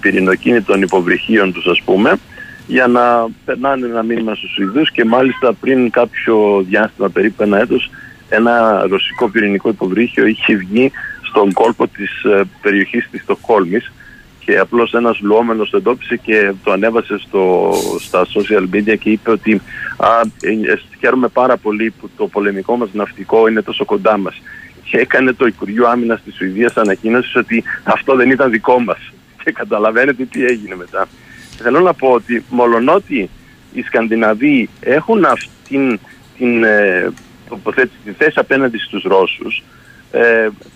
πυρηνοκίνητων υποβρυχίων τους, ας πούμε, για να περνάνε ένα μήνυμα στους Σουηδούς, και μάλιστα πριν κάποιο διάστημα, περίπου 1 έτος, ένα ρωσικό πυρηνικό υποβρύχιο είχε βγει στον κόλπο της περιοχής της Στοκχόλμης και απλώς ένας λουόμενος το εντόπισε και το ανέβασε στα social media και είπε ότι χαίρομαι πάρα πολύ που το πολεμικό μας ναυτικό είναι τόσο κοντά μας. Και έκανε το Υπουργείο Άμυνας της Σουηδίας ανακοίνωση ότι αυτό δεν ήταν δικό μας. και καταλαβαίνετε τι έγινε μετά. Θέλω να πω ότι μολονότι οι Σκανδιναβοί έχουν αυτήν την τοποθέτηση, τη θέση απέναντι στους Ρώσους,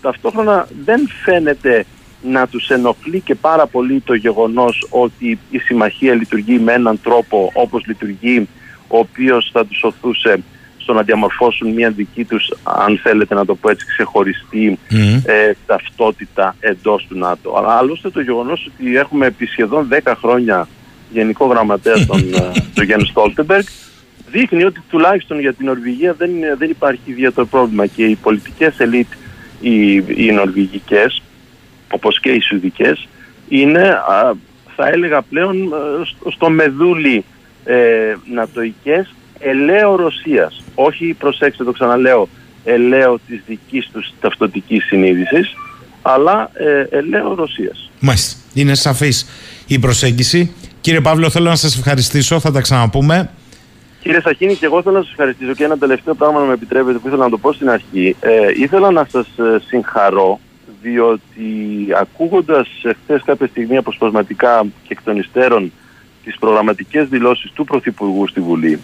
ταυτόχρονα δεν φαίνεται να τους ενοχλεί και πάρα πολύ το γεγονός ότι η συμμαχία λειτουργεί με έναν τρόπο όπως λειτουργεί, ο οποίος θα τους οθούσε στο να διαμορφώσουν μια δική τους, αν θέλετε να το πω έτσι, ξεχωριστή ταυτότητα εντός του ΝΑΤΟ. Αλλά άλλωστε το γεγονός ότι έχουμε επί σχεδόν 10 χρόνια γενικό γραμματέα τον Γιάννη Στόλτεμπεργκ δείχνει ότι τουλάχιστον για την Νορβηγία δεν υπάρχει ιδιαίτερο πρόβλημα, και οι πολιτικές ελίτ, οι νορβηγικές όπως και οι σουηδικές, είναι θα έλεγα πλέον στο μεδούλι νατοικές ελαίο Ρωσίας. Όχι, προσέξτε, το ξαναλέω, ελαίο της δικής τους ταυτοτικής συνείδησης, αλλά ελαίο Ρωσίας. Μάλιστα, είναι σαφής η προσέγγιση. Κύριε Παύλο, θέλω να σας ευχαριστήσω, θα τα ξαναπούμε. Κύριε Σαχίνη, και εγώ θέλω να σας ευχαριστήσω, και ένα τελευταίο πράγμα να με επιτρέπετε που ήθελα να το πω στην αρχή. Ήθελα να σας συγχαρώ, διότι ακούγοντας χθες κάποια στιγμή αποσπασματικά και εκ των υστέρων τις προγραμματικές δηλώσεις του Πρωθυπουργού στη Βουλή,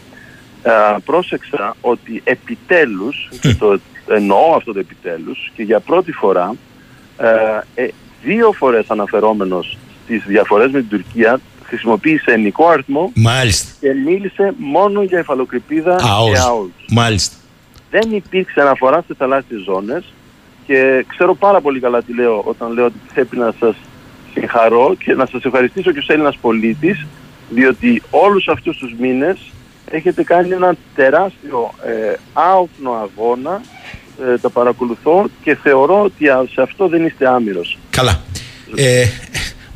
πρόσεξα ότι επιτέλους, και το εννοώ αυτό το επιτέλους, και για πρώτη φορά, δύο φορές αναφερόμενος στις διαφορές με την Τουρκία, χρησιμοποίησε ενικό αριθμό και μίλησε μόνο για υφαλοκρηπίδα και ΑΟΣ. Μάλιστα. Δεν υπήρξε αναφορά στις θαλάσσιες ζώνες, και ξέρω πάρα πολύ καλά τι λέω όταν λέω ότι πρέπει να σας συγχαρώ και να σας ευχαριστήσω και ως Έλληνας πολίτης, διότι όλους αυτούς τους μήνες έχετε κάνει ένα τεράστιο άοπνο αγώνα, το παρακολουθώ και θεωρώ ότι σε αυτό δεν είστε άμυρος. Καλά.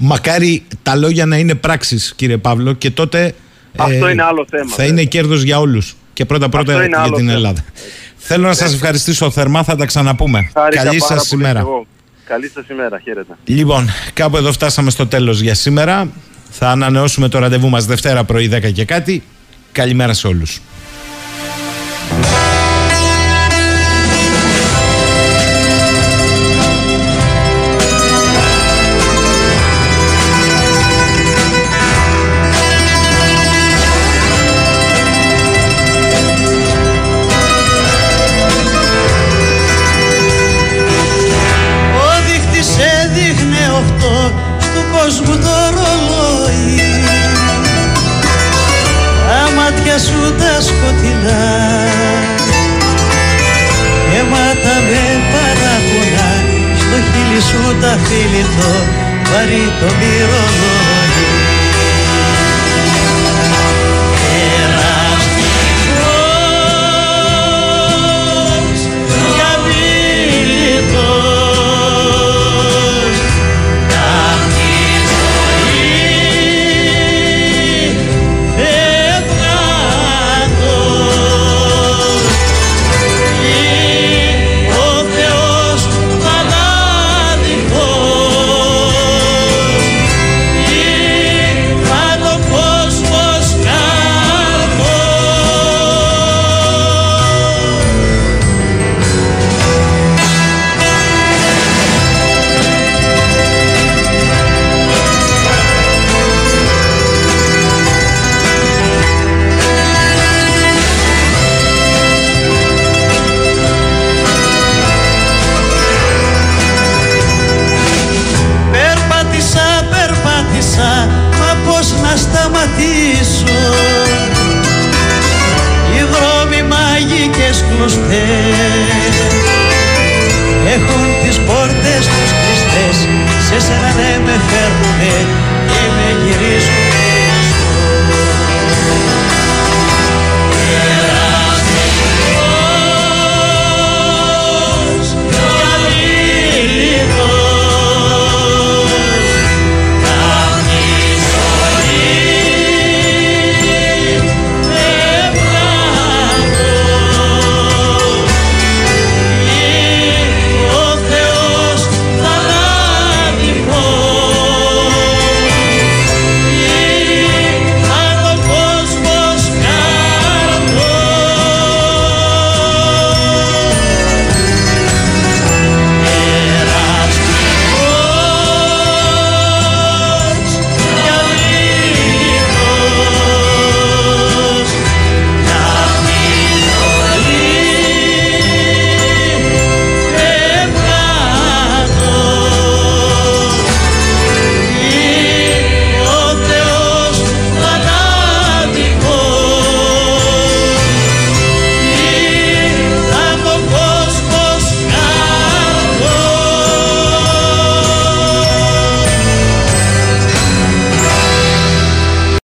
Μακάρι τα λόγια να είναι πράξεις, κύριε Παύλο, και τότε αυτό είναι άλλο θέμα, θα είναι κέρδος για όλους, και πρώτα-πρώτα για την Ελλάδα. Θέλω να σας ευχαριστήσω θερμά, θα τα ξαναπούμε. Καλή σας ημέρα. Καλή σας ημέρα, χαίρετε. Λοιπόν, κάπου εδώ φτάσαμε στο τέλος για σήμερα. Θα ανανεώσουμε το ραντεβού μας Δευτέρα πρωί 10 και κάτι. Καλημέρα σε όλους. Έχουν τις πόρτες τους κλειστές, σε σένα δεν με θέλουν.